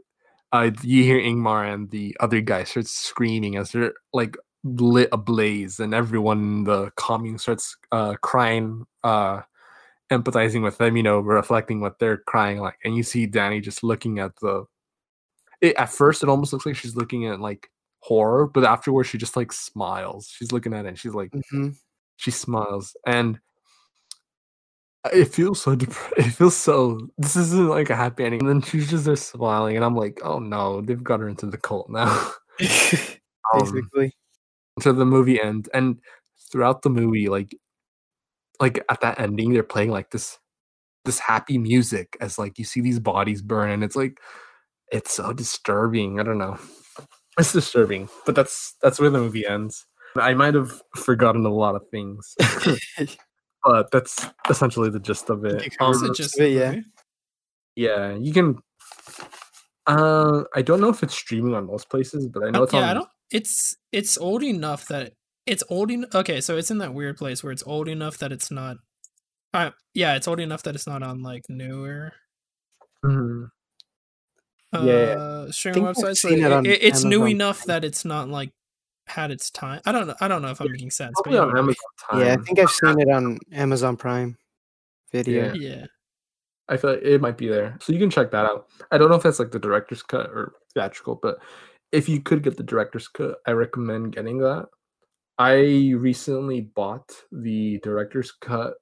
Uh, you hear Ingmar and the other guy starts screaming as they're like lit ablaze, and everyone in the commune starts uh, crying, uh, empathizing with them, you know, reflecting what they're crying like. And you see Danny just looking at the. It, at first, it almost looks like she's looking at like horror, but afterwards, she just like smiles. She's looking at it and she's like, mm-hmm. she smiles. And it feels so dep- it feels so this isn't like a happy ending, and then she's just there smiling, and I'm like, oh no, they've got her into the cult now. Basically. Um, so the movie ends, and throughout the movie, like like at that ending, they're playing like this this happy music as like you see these bodies burn, and it's like it's so disturbing. I don't know. It's disturbing, but that's that's where the movie ends. I might have forgotten a lot of things. But that's essentially the gist of it. Um, the gist of it, yeah. Yeah, you can. Uh, I don't know if it's streaming on most places, but I know it's uh, yeah, on. I don't, it's it's old enough that it's old. En- okay, so it's in that weird place where it's old enough that it's not. Uh, yeah, it's old enough that it's not on like newer. Mm-hmm. Uh, yeah, streaming websites. Like, it on, it, it's Amazon. New enough that it's not like. Had its time. I don't know. I don't know if I'm making sense. But on Amazon time. Yeah, I think I've seen it on Amazon Prime Video. Yeah. yeah, I feel like it might be there, so you can check that out. I don't know if that's like the director's cut or theatrical, but if you could get the director's cut, I recommend getting that. I recently bought the director's cut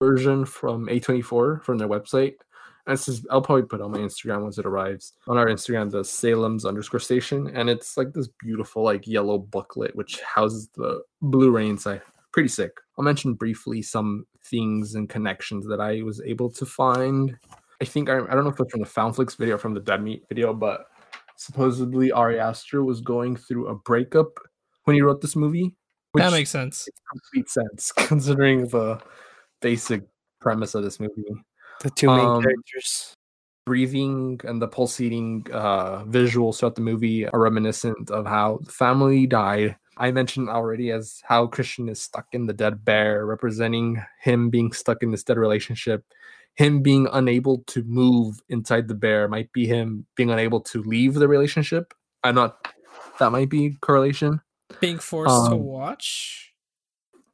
version from A twenty-four from their website. And this is, I'll probably put it on my Instagram once it arrives. On our Instagram, the Salem's underscore station. And it's like this beautiful like yellow booklet, which houses the Blu-ray inside. Pretty sick. I'll mention briefly some things and connections that I was able to find. I think, I, I don't know if it's from the FoundFlix video or from the Dead Meat video, but supposedly Ari Aster was going through a breakup when he wrote this movie. Which that makes sense. Makes complete sense considering the basic premise of this movie. The two main um, characters. Breathing and the pulsating uh, visuals throughout the movie are reminiscent of how the family died. I mentioned already as how Christian is stuck in the dead bear, representing him being stuck in this dead relationship. Him being unable to move inside the bear might be him being unable to leave the relationship. I'm not, that might be correlation. Being forced um, to watch?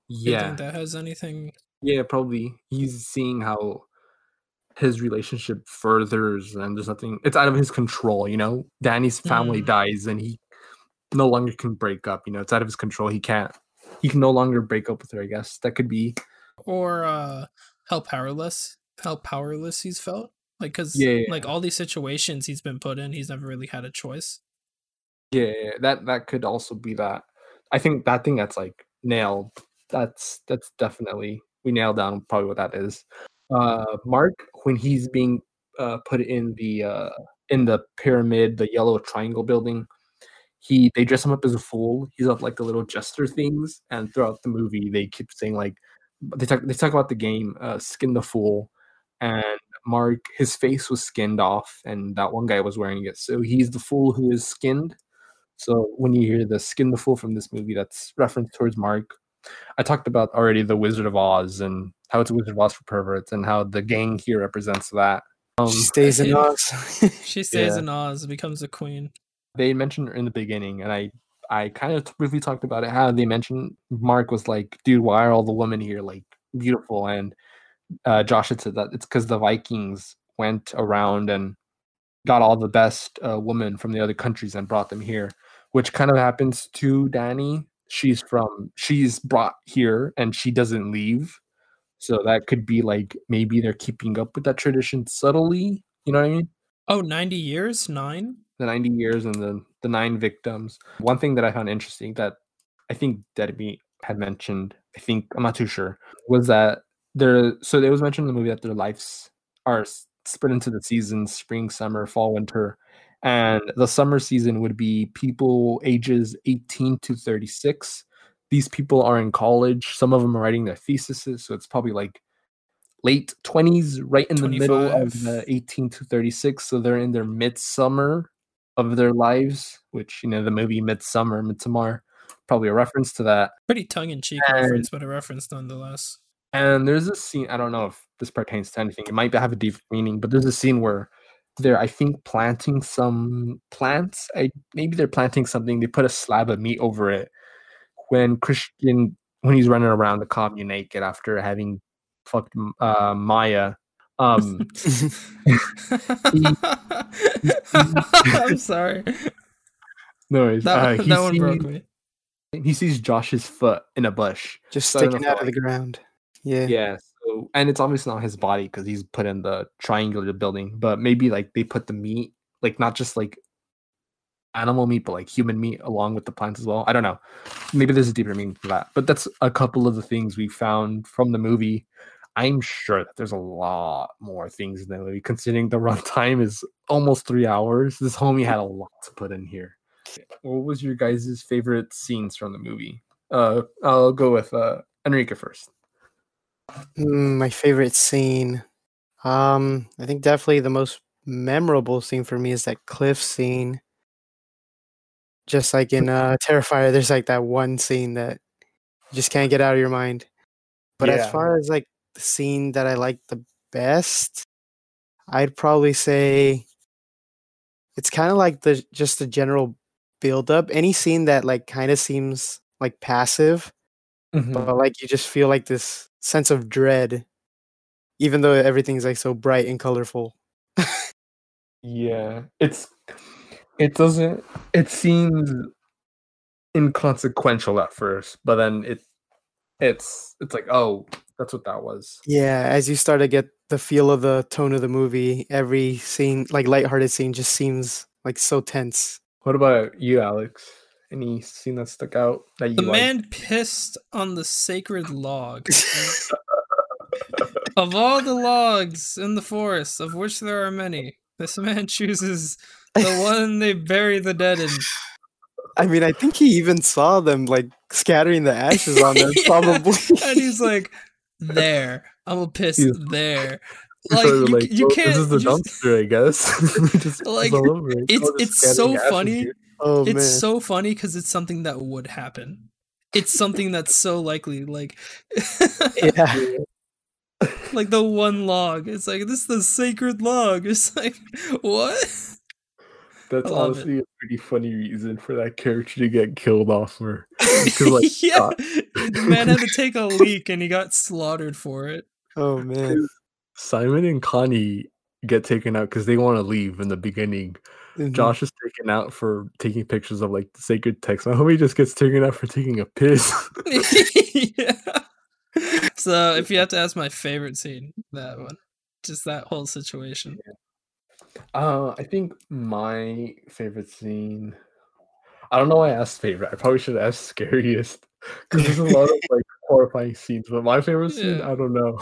Yeah. You think that has anything? Yeah, probably. He's seeing how his relationship furthers and there's nothing, it's out of his control, you know? Danny's family mm. dies and he no longer can break up, you know? It's out of his control. He can't, he can no longer break up with her, I guess. That could be. Or uh, how powerless, how powerless he's felt. Like, because yeah, yeah, like all these situations he's been put in, he's never really had a choice. Yeah, that, that could also be that. I think that thing that's like nailed, that's, that's definitely, we nailed down probably what that is. Uh, Mark, when he's being uh, put in the uh, in the pyramid, the yellow triangle building, he they dress him up as a fool. He's up like the little jester things, and throughout the movie, they keep saying like they talk they talk about the game uh, Skin the Fool, and Mark, his face was skinned off, and that one guy was wearing it, so he's the fool who is skinned. So when you hear the Skin the Fool from this movie, that's referenced towards Mark. I talked about already the Wizard of Oz and how it's a Wizard of Oz for perverts and how the gang here represents that. Um, she stays in Oz. she stays yeah. in Oz, becomes a queen. They mentioned her in the beginning, and I, I kind of briefly talked about it, how they mentioned Mark was like, dude, why are all the women here like beautiful? And uh, Josh had said that it's because the Vikings went around and got all the best uh, women from the other countries and brought them here, which kind of happens to Danny. She's from, she's brought here and she doesn't leave. So that could be like, maybe they're keeping up with that tradition subtly. You know what I mean? Oh, ninety years, nine? The ninety years and the, the nine victims. One thing that I found interesting that I think Dead Meat had mentioned, I think, I'm not too sure, was that there, so it was mentioned in the movie that their lives are split into the seasons, spring, summer, fall, winter. And the summer season would be people ages eighteen to thirty-six. These people are in college. Some of them are writing their theses. So it's probably like late twenties, right in twenty-five. The middle of the eighteen to thirty-six. So they're in their midsummer of their lives, which, you know, the movie Midsommar, Midsommar, probably a reference to that. Pretty tongue-in-cheek and, reference, but a reference nonetheless. And there's a scene, I don't know if this pertains to anything. It might have a deep meaning, but there's a scene where they're, I think, planting some plants. I, maybe they're planting something. They put a slab of meat over it. When Christian, when he's running around the commune naked after having fucked uh, Maja. Um, he, I'm sorry. No worries. That, uh, that one sees, broke me. He sees Josh's foot in a bush. Just so sticking out of like, the ground. Yeah. Yeah. So, and it's obviously not his body because he's put in the triangular building, but maybe like they put the meat, like not just like animal meat, but like human meat along with the plants as well. I don't know. Maybe there's a deeper meaning to that, but that's a couple of the things we found from the movie. I'm sure that there's a lot more things in the movie considering the runtime is almost three hours. This homie had a lot to put in here. What was your guys' favorite scenes from the movie? Uh, I'll go with uh, Enrique first. My favorite scene, um, I think definitely the most memorable scene for me is that cliff scene. Just like in uh, Terrifier, there's like that one scene that you just can't get out of your mind. But yeah. As far as like the scene that I like the best, I'd probably say it's kind of like the just the general build up. Any scene that like kind of seems like passive, mm-hmm. but like you just feel like this sense of dread, even though everything's like so bright and colorful. Yeah, it's it doesn't it seems inconsequential at first, but then it it's it's like, oh, that's what that was. Yeah, as you start to get the feel of the tone of the movie, every scene, like lighthearted scene, just seems like so tense. What about you, Alex? Any scene that stuck out that you The liked? Man pissed on the sacred log. Of all the logs in the forest, of which there are many, this man chooses the one they bury the dead in. I mean, I think he even saw them like scattering the ashes on them, yeah. probably. And he's like, there, I'm gonna piss he's, there. Like, you, like you, you can't. This is the dumpster, I guess. just like, all over it. It's, it's so funny. Oh, it's man. so funny because it's something that would happen. It's something that's so likely. Like, yeah. Like the one log. It's like, this is the sacred log. It's like, what? That's honestly it. a pretty funny reason for that character to get killed off her. Like, yeah, God. The man had to take a leak and he got slaughtered for it. Oh man, Simon and Connie get taken out because they want to leave in the beginning. Mm-hmm. Josh is taken out for taking pictures of like the sacred text. I hope he just gets taken out for taking a piss. Yeah. So if you have to ask my favorite scene, that one, just that whole situation. Yeah. Uh, I think my favorite scene. I don't know why I asked favorite. I probably should have asked scariest because there's a lot of like horrifying scenes. But my favorite scene, yeah. I don't know.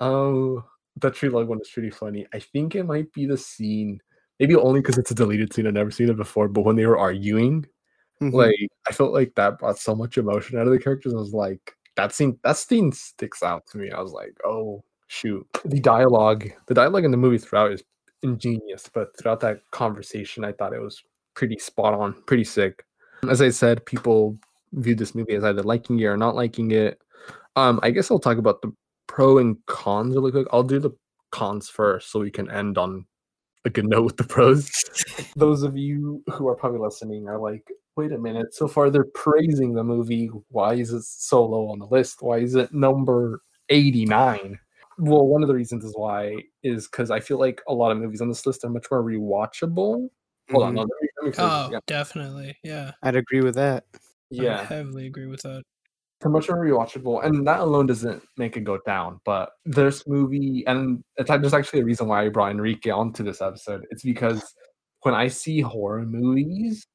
Um, that tree log one is pretty funny. I think it might be the scene, maybe only because it's a deleted scene. I've never seen it before. But when they were arguing, mm-hmm. like I felt like that brought so much emotion out of the characters. I was like, that scene. That scene sticks out to me. I was like, oh shoot. The dialogue, the dialogue in the movie throughout is ingenious, but throughout that conversation I thought it was pretty spot on, pretty sick. As I said, people viewed this movie as either liking it or not liking it. um I guess I'll talk about the pro and cons really quick. I'll do the cons first so we can end on a good note with the pros. Those of you who are probably listening are like, wait a minute, so far they're praising the movie, why is it so low on the list? Why is it number eighty-nine? Well, one of the reasons is why is because I feel like a lot of movies on this list are much more rewatchable. Mm-hmm. Hold on. No, oh, yeah. Definitely. Yeah. I'd agree with that. Yeah. I heavily agree with that. They're much more rewatchable. And that alone doesn't make it go down. But this movie, and it's, there's actually a reason why I brought Enrique onto this episode. It's because when I see horror movies,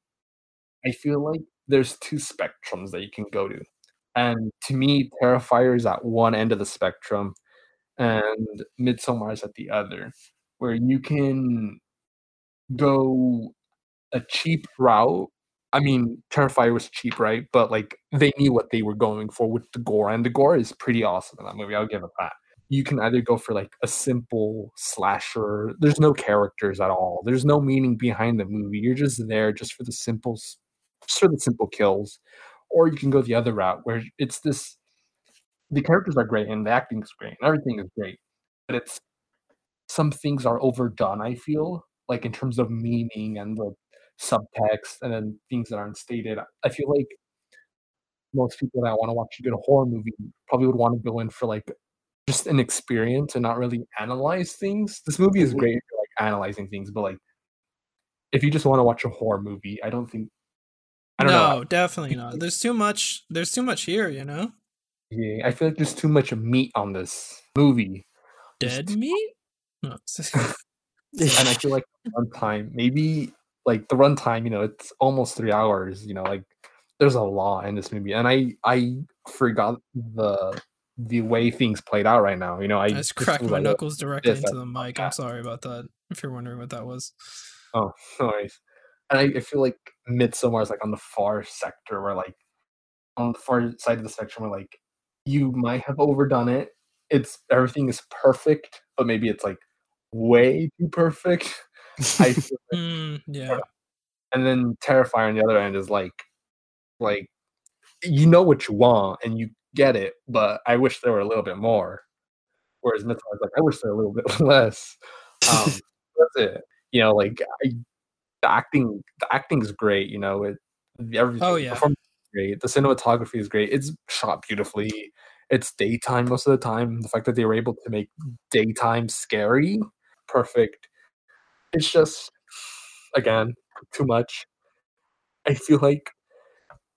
I feel like there's two spectrums that you can go to. And to me, Terrifier is at one end of the spectrum, and Midsommar is at the other, where you can go a cheap route. I mean, Terrifier was cheap, right? But like they knew what they were going for with the gore, and the gore is pretty awesome in that movie. I'll give it that. You can either go for like a simple slasher. There's no characters at all. There's no meaning behind the movie. You're just there just for the simple, just for the simple kills. Or you can go the other route where it's this. The characters are great, and the acting is great, and everything is great. But it's some things are overdone, I feel, like in terms of meaning and the subtext, and then things that aren't stated. I feel like most people that want to watch a good horror movie probably would want to go in for like just an experience and not really analyze things. This movie is great for like analyzing things, but like if you just want to watch a horror movie, I don't think. I don't no, know. definitely not. There's too much. There's too much here, you know. Yeah, I feel like there's too much meat on this movie. Dead just... meat? No. And I feel like the runtime, maybe like the runtime, you know, it's almost three hours. You know, like there's a lot in this movie, and I I forgot the the way things played out right now. You know, I, I just cracked my like, knuckles directly this, into the mic. I'm sorry about that. If you're wondering what that was. Oh, no worries. And I, I feel like Midsommar is like on the far sector, where like on the far side of the spectrum, where like. You might have overdone it. It's everything is perfect, but maybe it's like way too perfect. I feel like, mm, yeah. And then Terrifier on the other end is like, like you know what you want and you get it, but I wish there were a little bit more. Whereas Midsommar is like, I wish there were a little bit less. Um, that's it. You know, like I, the acting, the acting is great. You know, it everything. Oh yeah. Perform- Great. The cinematography is great. It's shot beautifully. It's daytime most of the time. The fact that they were able to make daytime scary, perfect. It's just, again, too much. I feel like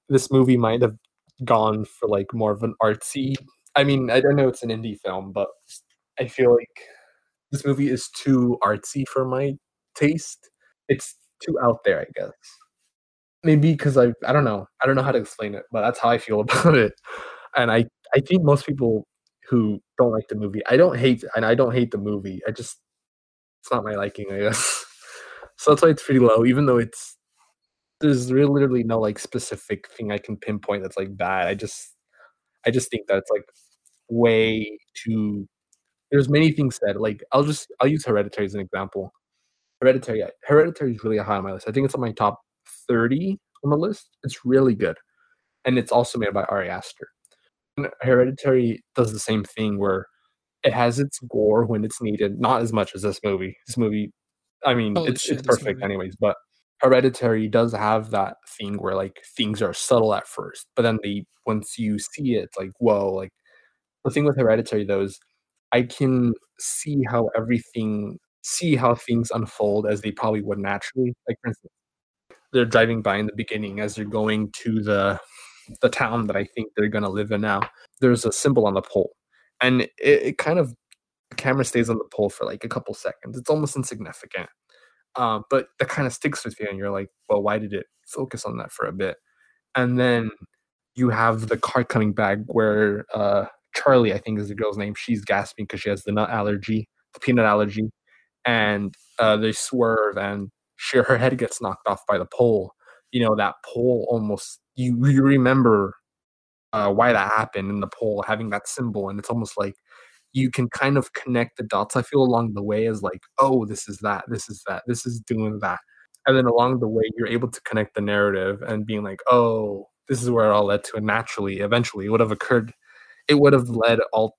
this movie might have gone for like more of an artsy. I mean, I don't know, it's an indie film, but I feel like this movie is too artsy for my taste. It's too out there, I guess. Maybe because I I don't know. I don't know how to explain it, but that's how I feel about it. And I, I think most people who don't like the movie, I don't hate and I don't hate the movie. I just it's not my liking, I guess. So that's why it's pretty low, even though it's there's really, literally no like specific thing I can pinpoint that's like bad. I just I just think that it's like way too. There's many things said. Like I'll just I'll use Hereditary as an example. Hereditary, yeah, Hereditary is really high on my list. I think it's on my top thirty on the list. It's really good, and it's also made by Ari Aster. And Hereditary does the same thing where it has its gore when it's needed, not as much as this movie. This movie, I mean, Holy it's shit, it's perfect anyways, but Hereditary does have that thing where like things are subtle at first, but then they once you see it, it's like whoa. Like the thing with Hereditary though is I can see how everything. see how things unfold as they probably would naturally. Like for instance, they're driving by in the beginning as they're going to the the town that I think they're going to live in now. There's a symbol on the pole, and it, it kind of the camera stays on the pole for like a couple seconds. It's almost insignificant, um, but that kind of sticks with you, and you're like, well, why did it focus on that for a bit? And then you have the car coming back where uh, Charlie, I think is the girl's name. She's gasping because she has the nut allergy, the peanut allergy. And uh, they swerve, and she, her head gets knocked off by the pole. You know, that pole almost, you, you remember uh, why that happened, and the pole having that symbol. And it's almost like you can kind of connect the dots, I feel, along the way as like, oh, this is that, this is that, this is doing that. And then along the way, you're able to connect the narrative and being like, oh, this is where it all led to. And naturally, eventually, it would have occurred. It would have led all,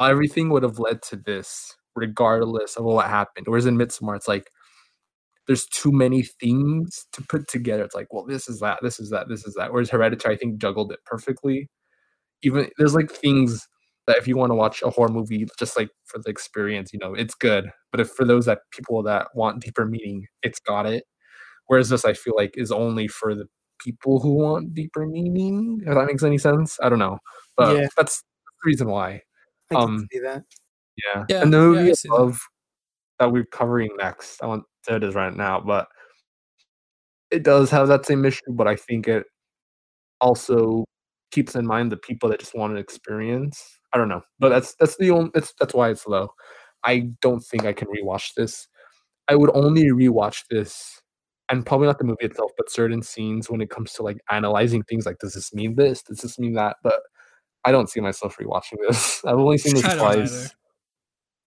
everything would have led to this. Regardless of what happened. Whereas in Midsommar, it's like there's too many things to put together. It's like, well, this is that, this is that, this is that. Whereas Hereditary, I think, juggled it perfectly. Even there's like things that if you want to watch a horror movie, just like for the experience, you know, it's good. But if for those that people that want deeper meaning, it's got it. Whereas this, I feel like, is only for the people who want deeper meaning. If that makes any sense, I don't know. But yeah. That's the reason why. I can um, see that. Yeah. yeah, and the movie yeah, I love that. that we're covering next, I won't say it is right now, but it does have that same issue, but I think it also keeps in mind the people that just want an experience. I don't know, but that's that's the only, that's, that's why it's low. I don't think I can rewatch this. I would only rewatch this, and probably not the movie itself, but certain scenes when it comes to like analyzing things like, does this mean this? Does this mean that? But I don't see myself rewatching this. I've only seen this twice. Either.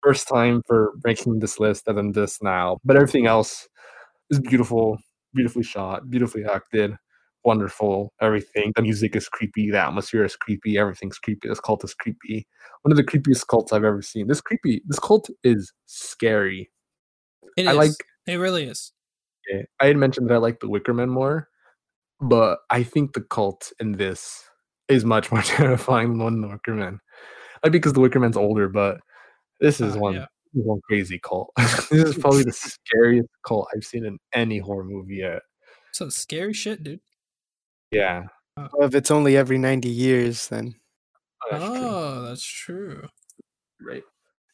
First time for making this list and then this now. But everything else is beautiful, beautifully shot, beautifully acted, wonderful, everything. The music is creepy, the atmosphere is creepy, everything's creepy, this cult is creepy. One of the creepiest cults I've ever seen. This creepy, this cult is scary. It I is. Like, it really is. Yeah, I had mentioned that I like the Wicker Man more, but I think the cult in this is much more terrifying than one in the Wicker Man. Like, because the Wicker Man's older, but This is uh, one yeah. one crazy cult. This is probably the scariest cult I've seen in any horror movie yet. So scary shit, dude. Yeah. Well, if it's only every ninety years, then. Oh, that's, oh, true. that's true. Right.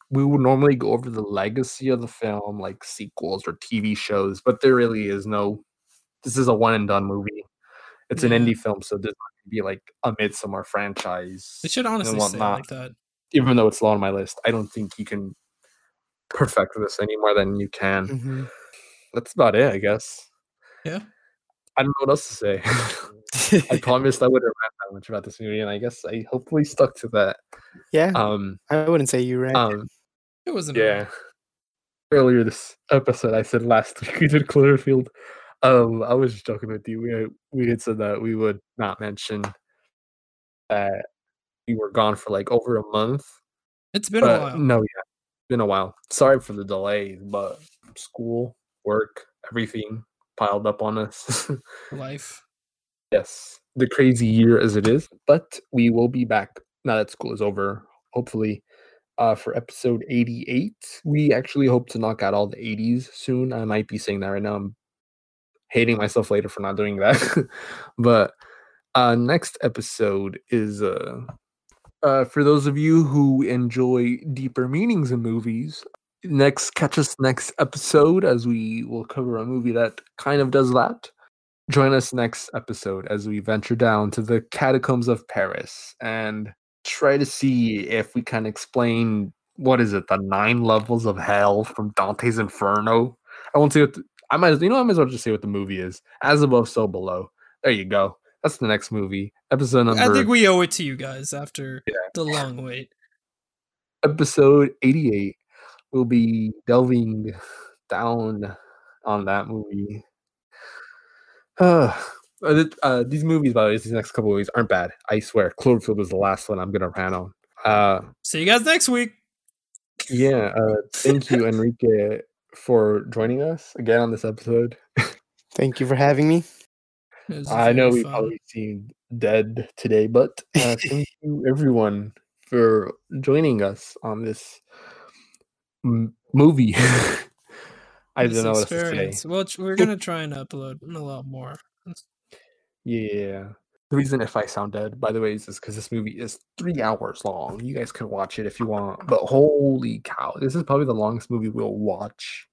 We would normally go over the legacy of the film, like sequels or T V shows, but there really is no. This is a one and done movie. It's yeah. an indie film, so there's going to be like a Midsommar franchise. It should honestly say like that. Even though it's low on my list, I don't think you can perfect this any more than you can. Mm-hmm. That's about it, I guess. Yeah. I don't know what else to say. I promised I wouldn't rant that much about this movie, and I guess I hopefully stuck to that. Yeah. Um, I wouldn't say you ran. Um, it wasn't. Yeah. Movie. Earlier this episode, I said last week we did Cloverfield. Um, I was just joking with you. We we had said that we would not mention that. We were gone for like over a month. It's been but, a while. No, yeah. It's been a while. Sorry for the delay, but school, work, everything piled up on us. Life. Yes. The crazy year as it is. But we will be back now that school is over, hopefully, uh, for episode eighty-eight. We actually hope to knock out all the eighties soon. I might be saying that right now. I'm hating myself later for not doing that. But uh, next episode is... Uh, Uh, for those of you who enjoy deeper meanings in movies, next catch us next episode as we will cover a movie that kind of does that. Join us next episode as we venture down to the catacombs of Paris and try to see if we can explain, what is it, the nine levels of hell from Dante's Inferno? I won't say what the, I might as you know I might as well just say what the movie is. As above, so below. There you go. That's the next movie. Episode number. I think we owe it to you guys after yeah. the long wait. Episode eighty-eight. We'll be delving down on that movie. Uh, uh, these movies, by the way, these next couple of weeks aren't bad. I swear. Cloverfield was the last one I'm gonna rant on. Uh, See you guys next week. Yeah. Uh, thank you, Enrique, for joining us again on this episode. Thank you for having me. I know we probably seemed dead today, but uh, thank you, everyone, for joining us on this m- movie. I this don't know experience. What to say. Well, we're gonna try and upload a lot more. Yeah. The reason if I sound dead, by the way, is because this movie is three hours long. You guys can watch it if you want, but holy cow, this is probably the longest movie we'll watch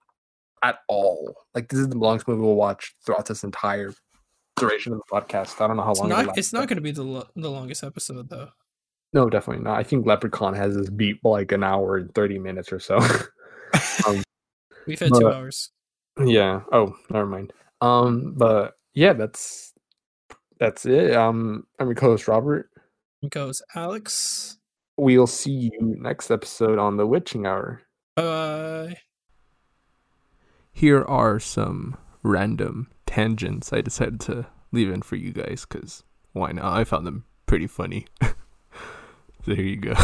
at all. Like, this is the longest movie we'll watch throughout this entire duration of the podcast. I don't know how it's long. Not, it's not going to be the lo- the longest episode, though. No, definitely not. I think Leprechaun has this beat like an hour and thirty minutes or so. um, We've had but, two hours. Yeah. Oh, never mind. Um, but yeah, that's. That's it. Um, I'm your co-host, Robert. I'm co-host, Alex. We'll see you next episode on The Witching Hour. Bye. Here are some random tangents I decided to leave in for you guys, because why not? I found them pretty funny. So here you go.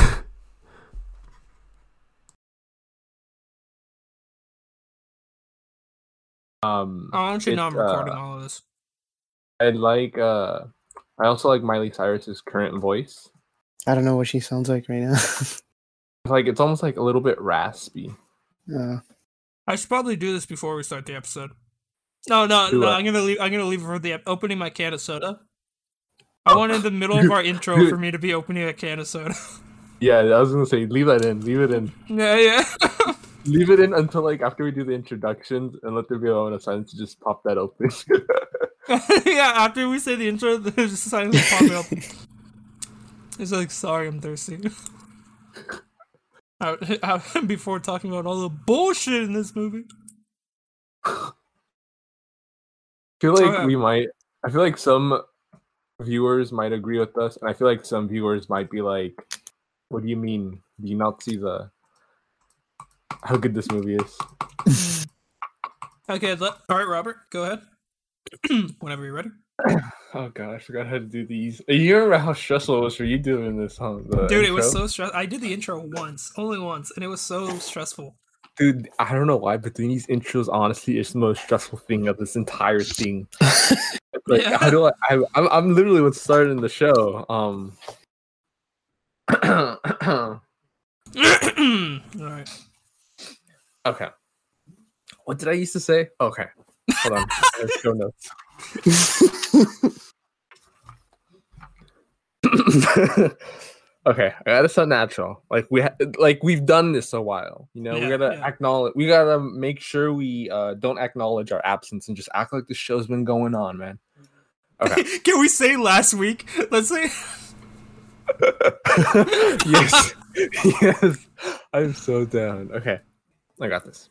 um, oh, I'm sure now I'm recording uh, all of this. I like, uh, I also like Miley Cyrus's current voice. I don't know what she sounds like right now. It's like, it's almost like a little bit raspy. Yeah. I should probably do this before we start the episode. No, no, do no, what? I'm gonna leave, I'm gonna leave for the ep- opening my can of soda. I wanted the middle of our intro for me to be opening a can of soda. Yeah, I was gonna say, leave that in, leave it in. Yeah, yeah. Leave it in until, like, after we do the introductions, and let there be a moment of silence to just pop that open. Yeah, after we say the intro, there's just silence popping up. It's like, sorry, I'm thirsty. I, I, before talking about all the bullshit in this movie. I feel like okay. we might... I feel like some viewers might agree with us, and I feel like some viewers might be like, what do you mean? Do you not see the... how good this movie is. Okay, let, all right, Robert, go ahead. Whenever you're ready. Oh god, I forgot how to do these. You remember how stressful it was for you doing this, huh? Dude, intro? It was so stressful. I did the intro once, only once, and it was so stressful. Dude, I don't know why, but doing these intros, honestly, is the most stressful thing of this entire thing. Like, yeah. How do I? I I'm, I'm literally what's starting the show. Um. All right. Okay. What did I used to say? Okay. Hold on. Let's go notes. Okay. I gotta sound natural. Like we ha- like we've done this a while. You know, yeah, we gotta yeah. acknowledge we gotta make sure we uh, don't acknowledge our absence and just act like the show's been going on, man. Okay. Can we say last week? Let's say Yes. Yes. I'm so down. Okay. I got this.